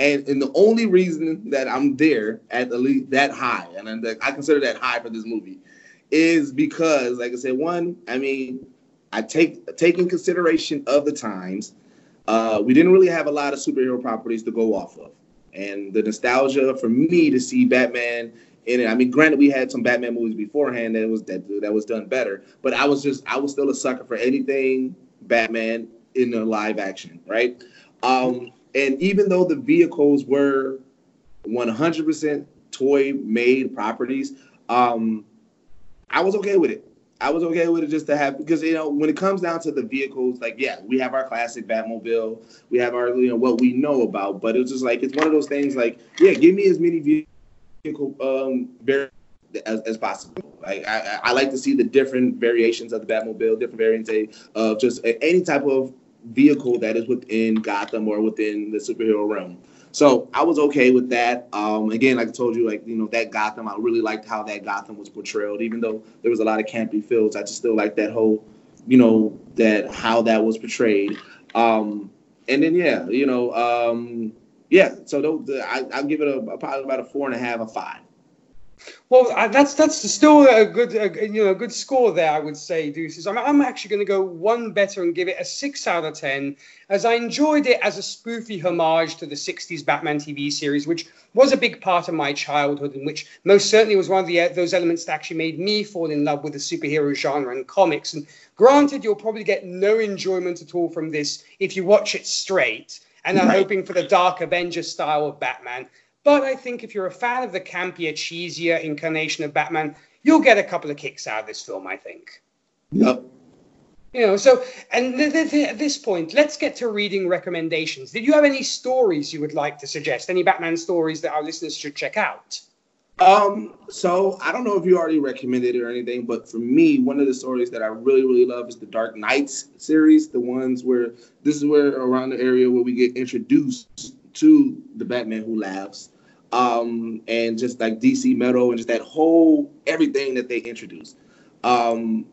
And, and the only reason that I'm there at the least that high, and I'm, I consider that high for this movie, is because, like I said, one, I mean, I take taking consideration of the times, uh, we didn't really have a lot of superhero properties to go off of, and the nostalgia for me to see Batman in it. I mean, granted, we had some Batman movies beforehand that was that that was done better, but I was just I was still a sucker for anything Batman in the live action, right? Um, And even though the vehicles were one hundred percent toy-made properties, um, I was okay with it. I was okay with it just to have, because, you know, when it comes down to the vehicles, like, yeah, we have our classic Batmobile. We have our, you know, what we know about. But it's just like, it's one of those things like, yeah, give me as many vehicle um, variations as, as possible. Like, I, I like to see the different variations of the Batmobile, different variants of just any type of vehicle that is within Gotham or within the superhero realm. So I was okay with that. Um, again, like I told you, like, you know, that Gotham, I really liked how that Gotham was portrayed, even though there was a lot of campy feels. I just still like that whole, you know, that how that was portrayed. Um, and then, yeah, you know, um, yeah. So those, the, I, I'll give it a, a probably about a four and a half, a five. Well, uh, that's that's still a good uh, you know a good score there, I would say, Deuces. I'm, I'm actually going to go one better and give it a six out of ten, as I enjoyed it as a spoofy homage to the sixties Batman T V series, which was a big part of my childhood and which most certainly was one of the, uh, those elements that actually made me fall in love with the superhero genre and comics. And granted, you'll probably get no enjoyment at all from this if you watch it straight, and I'm right. hoping for the Dark Avenger style of Batman. But I think if you're a fan of the campier, cheesier incarnation of Batman, you'll get a couple of kicks out of this film, I think. Yep. You know, so, and th th th at this point, let's get to reading recommendations. Did you have any stories you would like to suggest? Any Batman stories that our listeners should check out? Um, so, I don't know if you already recommended it or anything, but for me, one of the stories that I really, really love is the Dark Knights series. The ones where, this is where around the area where we get introduced to the Batman Who Laughs. Um, and just like D C Meadow and just that whole everything that they introduced. Um,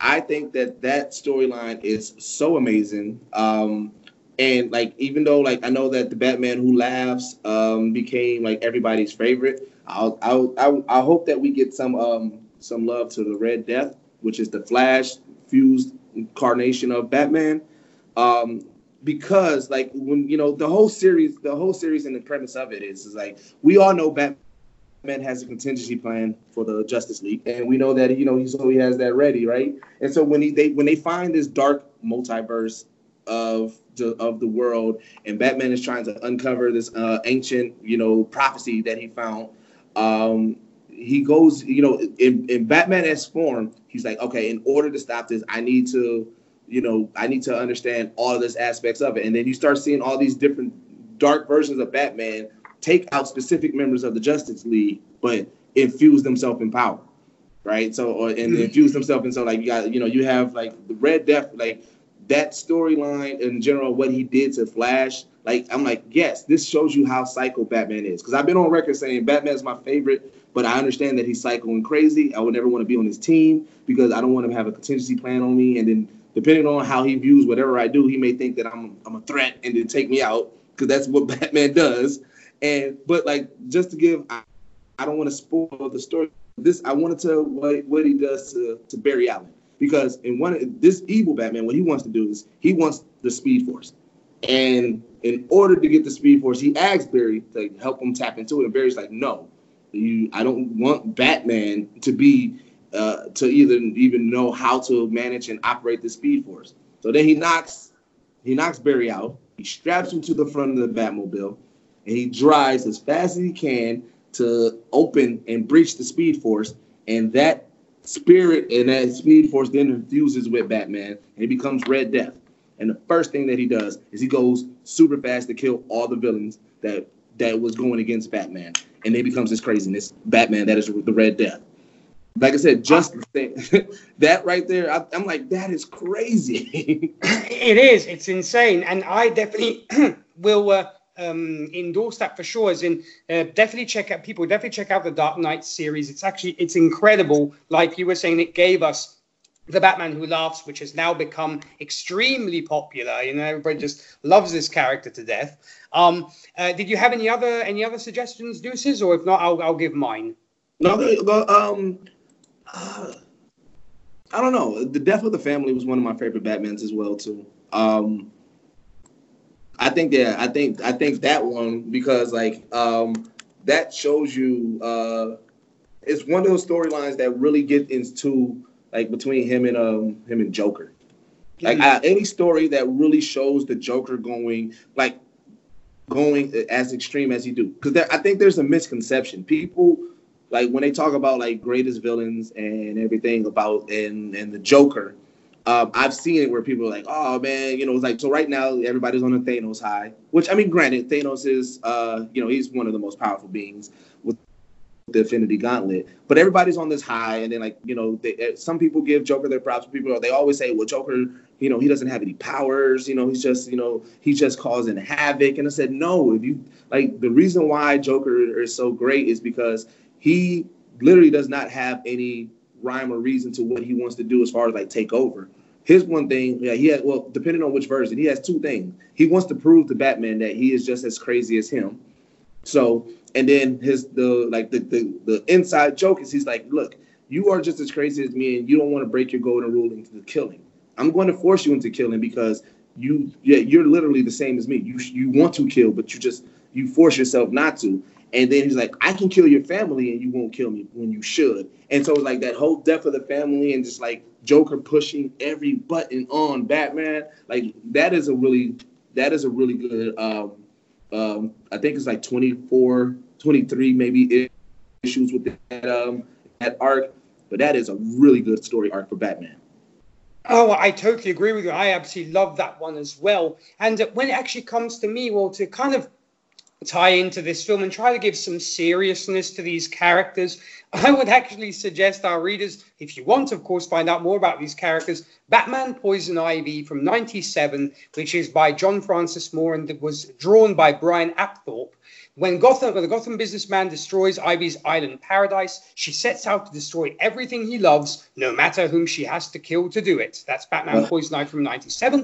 I think that that storyline is so amazing. Um, and like, even though like, I know that the Batman Who Laughs um, became like everybody's favorite. I'll, I'll, I'll, I hope that we get some, um, some love to the Red Death, which is the Flash fused incarnation of Batman. Um, Because, like, when, you know, the whole series, the whole series and the premise of it is, is, like, we all know Batman has a contingency plan for the Justice League. And we know that, you know, he, so he has that ready, right? And so when he, they when they find this dark multiverse of the, of the world, and Batman is trying to uncover this uh, ancient, you know, prophecy that he found, um, he goes, you know, in, in Batman-esque form, he's like, okay, in order to stop this, I need to... you know, I need to understand all of these aspects of it. And then you start seeing all these different dark versions of Batman take out specific members of the Justice League, but infuse themselves in power, right? So, or and infuse themselves in so like you got, you know, you have like the Red Death, like that storyline in general, what he did to Flash. Like, I'm like, yes, this shows you how psycho Batman is. Because I've been on record saying Batman's my favorite, but I understand that he's psycho and crazy. I would never want to be on his team because I don't want him to have a contingency plan on me. And then depending on how he views whatever I do, he may think that I'm I'm a threat and then take me out because that's what Batman does. And but like just to give, I, I don't want to spoil the story. This I want to tell what what he does to, to Barry Allen, because in one this evil Batman, what he wants to do is he wants the Speed Force. And in order to get the Speed Force, he asks Barry to help him tap into it. And Barry's like, no, you, I don't want Batman to be, uh, to either even know how to manage and operate the Speed Force. So then he knocks, he knocks Barry out. He straps him to the front of the Batmobile, and he drives as fast as he can to open and breach the Speed Force. And that spirit and that Speed Force then infuses with Batman, and it becomes Red Death. And the first thing that he does is he goes super fast to kill all the villains that that was going against Batman. And they becomes this craziness. Batman, that is the Red Death. Like I said, just that right there, I, I'm like, that is crazy. It is. It's insane. And I definitely will uh, um, endorse that for sure. As in, uh, definitely check out, people definitely check out the Dark Knight series. It's actually, it's incredible. Like you were saying, it gave us The Batman Who Laughs, which has now become extremely popular. You know, everybody just loves this character to death. Um, uh, did you have any other any other suggestions, Deuces? Or if not, I'll, I'll give mine. No, um, uh, I don't know. The Death of the Family was one of my favorite Batmans as well, too. Um, I think yeah, I think I think that one because like um, that shows you uh, it's one of those storylines that really get into. Like between him and um him and Joker, like uh, any story that really shows the Joker going like going as extreme as he do, because I think there's a misconception. People like when they talk about like greatest villains and everything about and and the Joker, um, I've seen it where people are like, oh man, you know, it's like so right now everybody's on a Thanos high, which I mean, granted, Thanos is uh you know he's one of the most powerful beings with the Infinity Gauntlet, but everybody's on this high, and then like you know, they, some people give Joker their props. People they always say, well, Joker, you know, he doesn't have any powers. You know, he's just you know he's just causing havoc. And I said, no, if you like, the reason why Joker is so great is because he literally does not have any rhyme or reason to what he wants to do as far as like take over. His one thing, yeah, he has well, depending on which version, he has two things. He wants to prove to Batman that he is just as crazy as him. So. And then his the like the, the the inside joke is he's like, look, you are just as crazy as me, and you don't want to break your golden rule into the killing. I'm going to force you into killing because you yeah you're literally the same as me. You you want to kill, but you just you force yourself not to. And then he's like, I can kill your family, and you won't kill me when you should. And so it's like that whole death of the family and just like Joker pushing every button on Batman. Like that is a really that is a really good. Um, Um, I think it's like twenty-four, twenty-three maybe issues with that um, that arc, but that is a really good story arc for Batman. Oh, I totally agree with you. I absolutely love that one as well. And when it actually comes to me, well, to kind of tie into this film and try to give some seriousness to these characters, I would actually suggest our readers, if you want, of course, find out more about these characters, Batman Poison Ivy from ninety-seven, which is by John Francis Moore and was drawn by Brian Apthorpe. When Gotham, the Gotham businessman destroys Ivy's island paradise, she sets out to destroy everything he loves, no matter whom she has to kill to do it. That's Batman Poison Ivy from ninety-seven.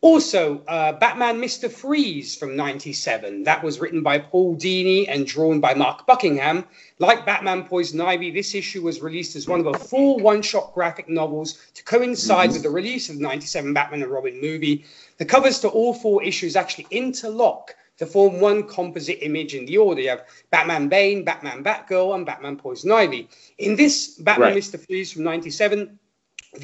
Also, uh, Batman Mister Freeze from ninety-seven. That was written by Paul Dini and drawn by Mark Buckingham. Like Batman Poison Ivy, this issue was released as one of a full one-shot graphic novels to coincide with the release of the ninety-seven Batman and Robin movie. The covers to all four issues actually interlock to form one composite image in the order. You have Batman Bane, Batman Batgirl, and Batman Poison Ivy. In this Batman right. Mister Freeze from ninety-seven...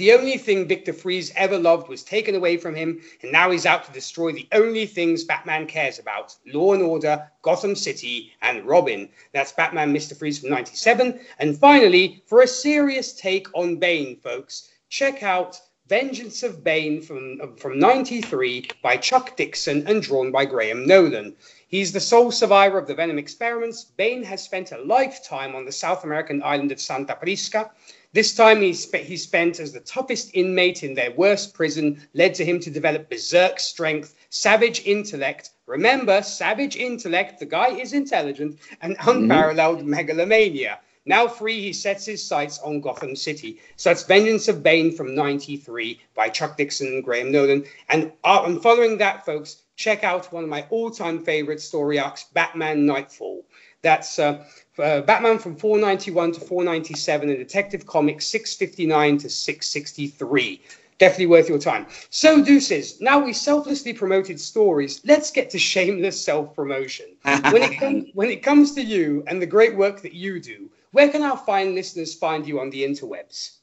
the only thing Victor Freeze ever loved was taken away from him, and now he's out to destroy the only things Batman cares about, law and order, Gotham City, and Robin. That's Batman Mister Freeze from ninety-seven. And finally, for a serious take on Bane, folks, check out Vengeance of Bane from, from ninety-three by Chuck Dixon and drawn by Graham Nolan. He's the sole survivor of the Venom experiments. Bane has spent a lifetime on the South American island of Santa Prisca. This time he, spe- he spent as the toughest inmate in their worst prison, led to him to develop berserk strength, savage intellect. Remember, savage intellect, the guy is intelligent, and unparalleled mm-hmm. megalomania. Now free, he sets his sights on Gotham City. So that's Vengeance of Bane from ninety-three by Chuck Dixon and Graham Nolan. And, uh, and following that, folks, check out one of my all-time favorite story arcs, Batman Nightfall. That's uh, uh, Batman from four ninety-one to four ninety-seven and Detective Comics six fifty-nine to six sixty-three. Definitely worth your time. So, Deuces, now we selflessly promoted stories. Let's get to shameless self-promotion. When it com- when it comes to you and the great work that you do, where can our fine listeners find you on the interwebs?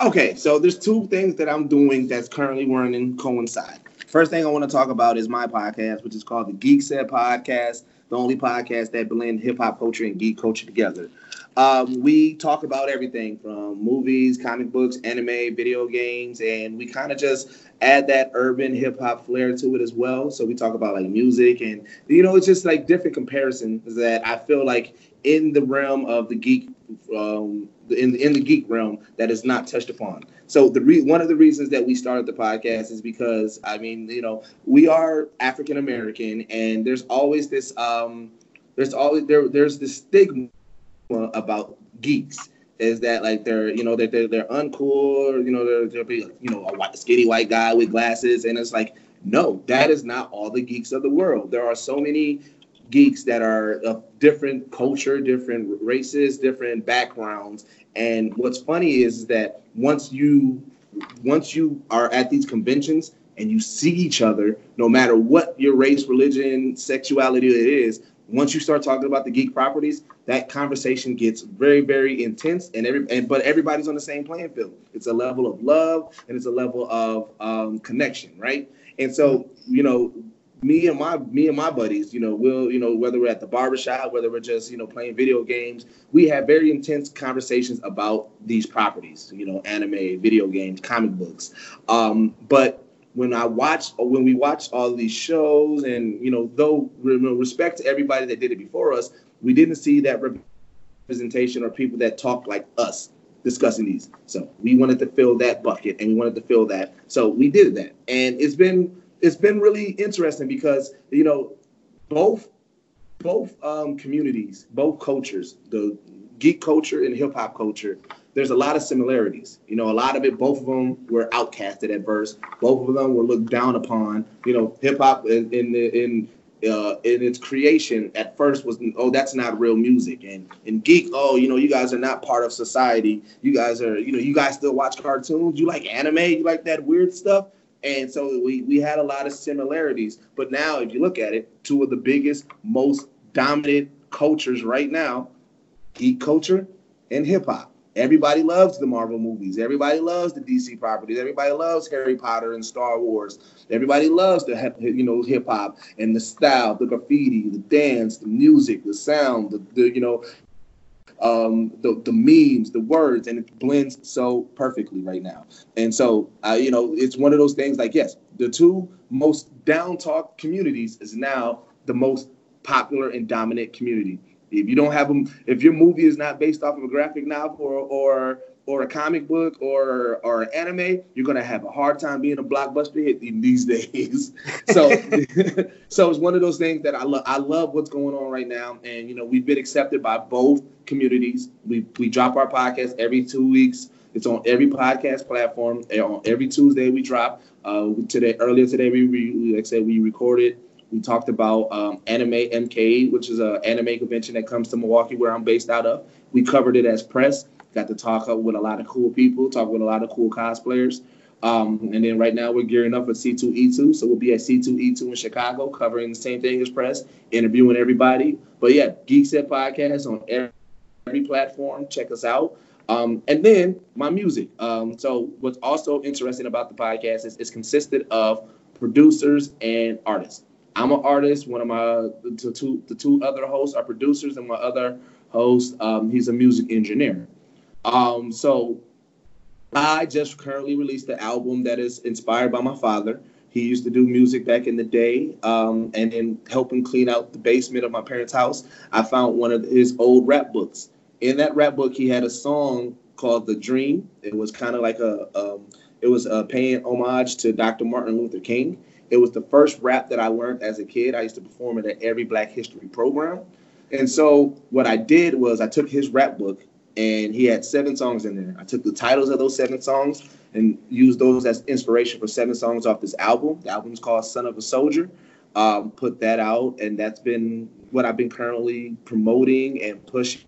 Okay, so there's two things that I'm doing that's currently running coincide. First thing I want to talk about is my podcast, which is called the Geek Set Podcast, the only podcast that blends hip-hop culture and geek culture together. Um, we talk about everything from movies, comic books, anime, video games, and we kind of just add that urban hip-hop flair to it as well. So we talk about, like, music and, you know, it's just, like, different comparisons that I feel like in the realm of the geek, um, in the, in the geek realm that is not touched upon. So the re- one of the reasons that we started the podcast is because, I mean, you know, we are African American, and there's always this, um, there's always there, there's this stigma about geeks. Is that, like, they're, you know, that they're, they're uncool, you know, they're, they'll be, you know, a white, skinny white guy with glasses, and it's like, no, that is not all the geeks of the world. There are so many geeks that are of different culture, different races, different backgrounds. And what's funny is that once you once you are at these conventions and you see each other, no matter what your race, religion, sexuality it is, once you start talking about the geek properties, that conversation gets very, very intense. And every and but everybody's on the same playing field. It's a level of love and it's a level of um, connection, right? And so, you know, Me and my me and my buddies, you know, we'll, you know, whether we're at the barbershop, whether we're just, you know, playing video games, we have very intense conversations about these properties, you know, anime, video games, comic books. Um, but when I watch or when we watch all these shows and, you know, though respect to everybody that did it before us, we didn't see that representation or people that talk like us discussing these. So we wanted to fill that bucket and we wanted to fill that. So we did that. And it's been It's been really interesting because, you know, both both um, communities, both cultures, the geek culture and hip hop culture, there's a lot of similarities. You know, a lot of it, both of them were outcasted at first. Both of them were looked down upon. You know, hip hop in in in, uh, in its creation at first was, oh, that's not real music. And and geek, oh, you know, you guys are not part of society. You guys are, you know, you guys still watch cartoons. You like anime. You like that weird stuff. And so we, we had a lot of similarities. But now, if you look at it, two of the biggest, most dominant cultures right now, geek culture and hip-hop. Everybody loves the Marvel movies. Everybody loves the D C properties. Everybody loves Harry Potter and Star Wars. Everybody loves the, you know, hip-hop and the style, the graffiti, the dance, the music, the sound, the, the you know, um the, the memes, the words, and it blends so perfectly right now. And so uh, you know, it's one of those things, like, yes, the two most down talk communities is now the most popular and dominant community. If you don't have them, if your movie is not based off of a graphic novel or or or a comic book or or an anime, you're gonna have a hard time being a blockbuster hit these days. So, so it's one of those things that I love. I love what's going on right now, and, you know, we've been accepted by both communities. We we drop our podcast every two weeks. It's on every podcast platform. On every Tuesday we drop. Uh, today earlier today we, we like I said we recorded. We talked about um, Anime M K, which is an anime convention that comes to Milwaukee, where I'm based out of. We covered it as press. Got to talk up with a lot of cool people, talk with a lot of cool cosplayers. Um, and then right now we're gearing up for C two E two. So we'll be at C two E two in Chicago covering the same thing as press, interviewing everybody. But yeah, Geek Set Podcast on every, every platform. Check us out. Um, and then my music. Um, so what's also interesting about the podcast is it's consisted of producers and artists. I'm an artist. One of my the two, the two other hosts are producers, and my other host, um, he's a music engineer. Um, so I just currently released the album that is inspired by my father. He used to do music back in the day, um, and in helping clean out the basement of my parents' house, I found one of his old rap books. In that rap book, he had a song called "The Dream." It was kind of like a, um, it was a paying homage to Doctor Martin Luther King. It was the first rap that I learned as a kid. I used to perform it at every Black History program. And so what I did was I took his rap book, and he had seven songs in there. I took the titles of those seven songs and used those as inspiration for seven songs off this album. The album's called Son of a Soldier. Um, put that out, and that's been what I've been currently promoting and pushing.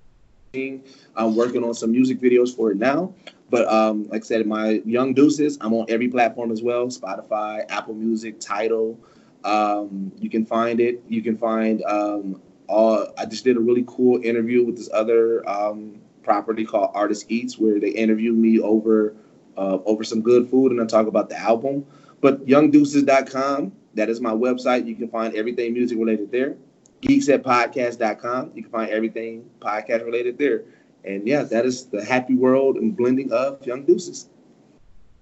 I'm working on some music videos for it now. But um, like I said, my Young Deuces, I'm on every platform as well. Spotify, Apple Music, Tidal. Um, you can find it. You can find um, all. I just did a really cool interview with this other um, property called Artist Eats, where they interview me over uh, over some good food, and I talk about the album. But young deuces dot com, that is my website. You can find everything music related there. geeks at podcast dot com, you can find everything podcast related there. And yeah, that is the happy world and blending of Young Deuces.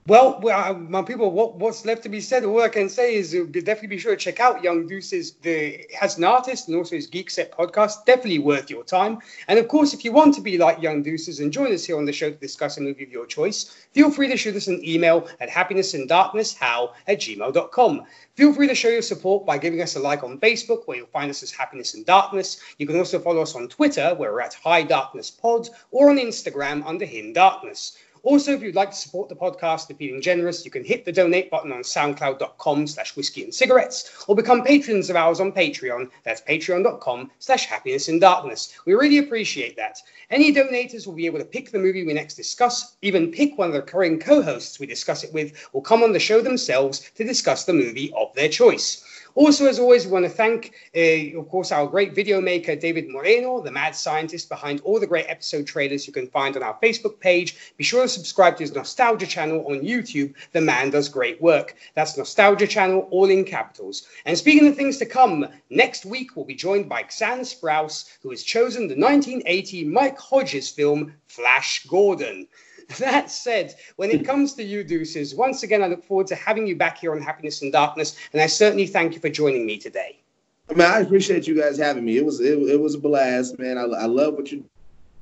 Well, uh, my people, what, what's left to be said? All I can say is uh, definitely be sure to check out Young Deuces. The, as an artist, and also his Geek Set podcast, definitely worth your time. And of course, if you want to be like Young Deuces and join us here on the show to discuss a movie of your choice, feel free to shoot us an email at happiness and darkness how at gmail dot com. Feel free to show your support by giving us a like on Facebook, where you'll find us as Happiness and Darkness. You can also follow us on Twitter, where we're at High Darkness Pod, or on Instagram under Hin Darkness. Also, if you'd like to support the podcast and feeling generous, you can hit the donate button on soundcloud dot com slash whiskey and cigarettes, or become patrons of ours on Patreon. That's patreon dot com slash happiness and darkness. We really appreciate that. Any donators will be able to pick the movie we next discuss, even pick one of the recurring co-hosts we discuss it with, or come on the show themselves to discuss the movie of their choice. Also, as always, we want to thank, uh, of course, our great video maker, David Moreno, the mad scientist behind all the great episode trailers you can find on our Facebook page. Be sure to subscribe to his Nostalgia channel on YouTube. The man does great work. That's Nostalgia channel, all in capitals. And speaking of things to come, next week we'll be joined by Xan Sprouse, who has chosen the nineteen eighty Mike Hodges film, Flash Gordon. That said, when it comes to you, Deuces, once again, I look forward to having you back here on Happiness and Darkness, and I certainly thank you for joining me today. I mean, I appreciate you guys having me. It was it, it was a blast, man. I, I love what you're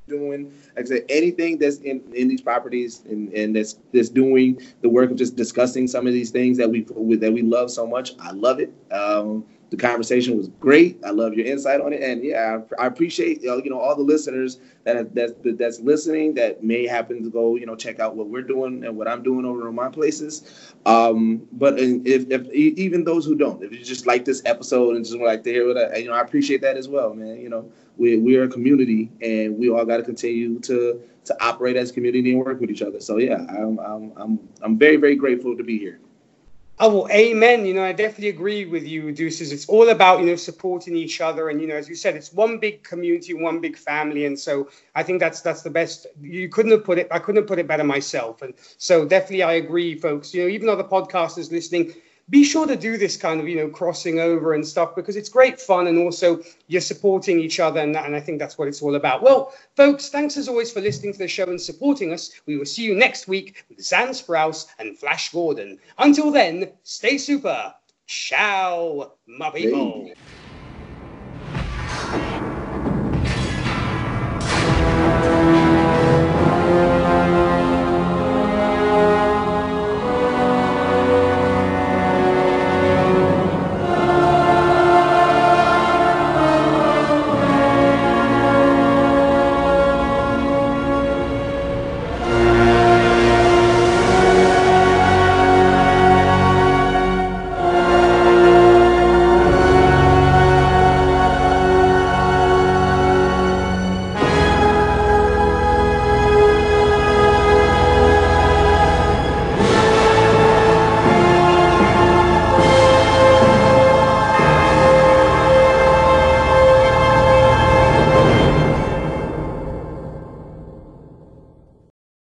doing. Like I said, anything that's in, in these properties and, and that's, that's doing the work of just discussing some of these things that we that we love so much, I love it. Um, the conversation was great. I love your insight on it, and yeah, I, I appreciate you know, you know all the listeners that that that's listening that may happen to go you know check out what we're doing and what I'm doing over in my places. Um, but if, if even those who don't, if you just like this episode and just like to hear what I, you know, I appreciate that as well, man. You know, we we are a community, and we all got to continue to to operate as a community and work with each other. So yeah, I'm I'm I'm I'm very very grateful to be here. Oh, well, amen. You know, I definitely agree with you, Deuces. It's all about, you know, supporting each other. And, you know, as you said, it's one big community, one big family. And so I think that's that's the best. You couldn't have put it. I couldn't have put it better myself. And so definitely I agree, folks. You know, even other podcasters listening, be sure to do this kind of, you know, crossing over and stuff, because it's great fun. And also you're supporting each other. And, and I think that's what it's all about. Well, folks, thanks as always for listening to the show and supporting us. We will see you next week with Xan Sprouse and Flash Gordon. Until then, stay super. Ciao, my people.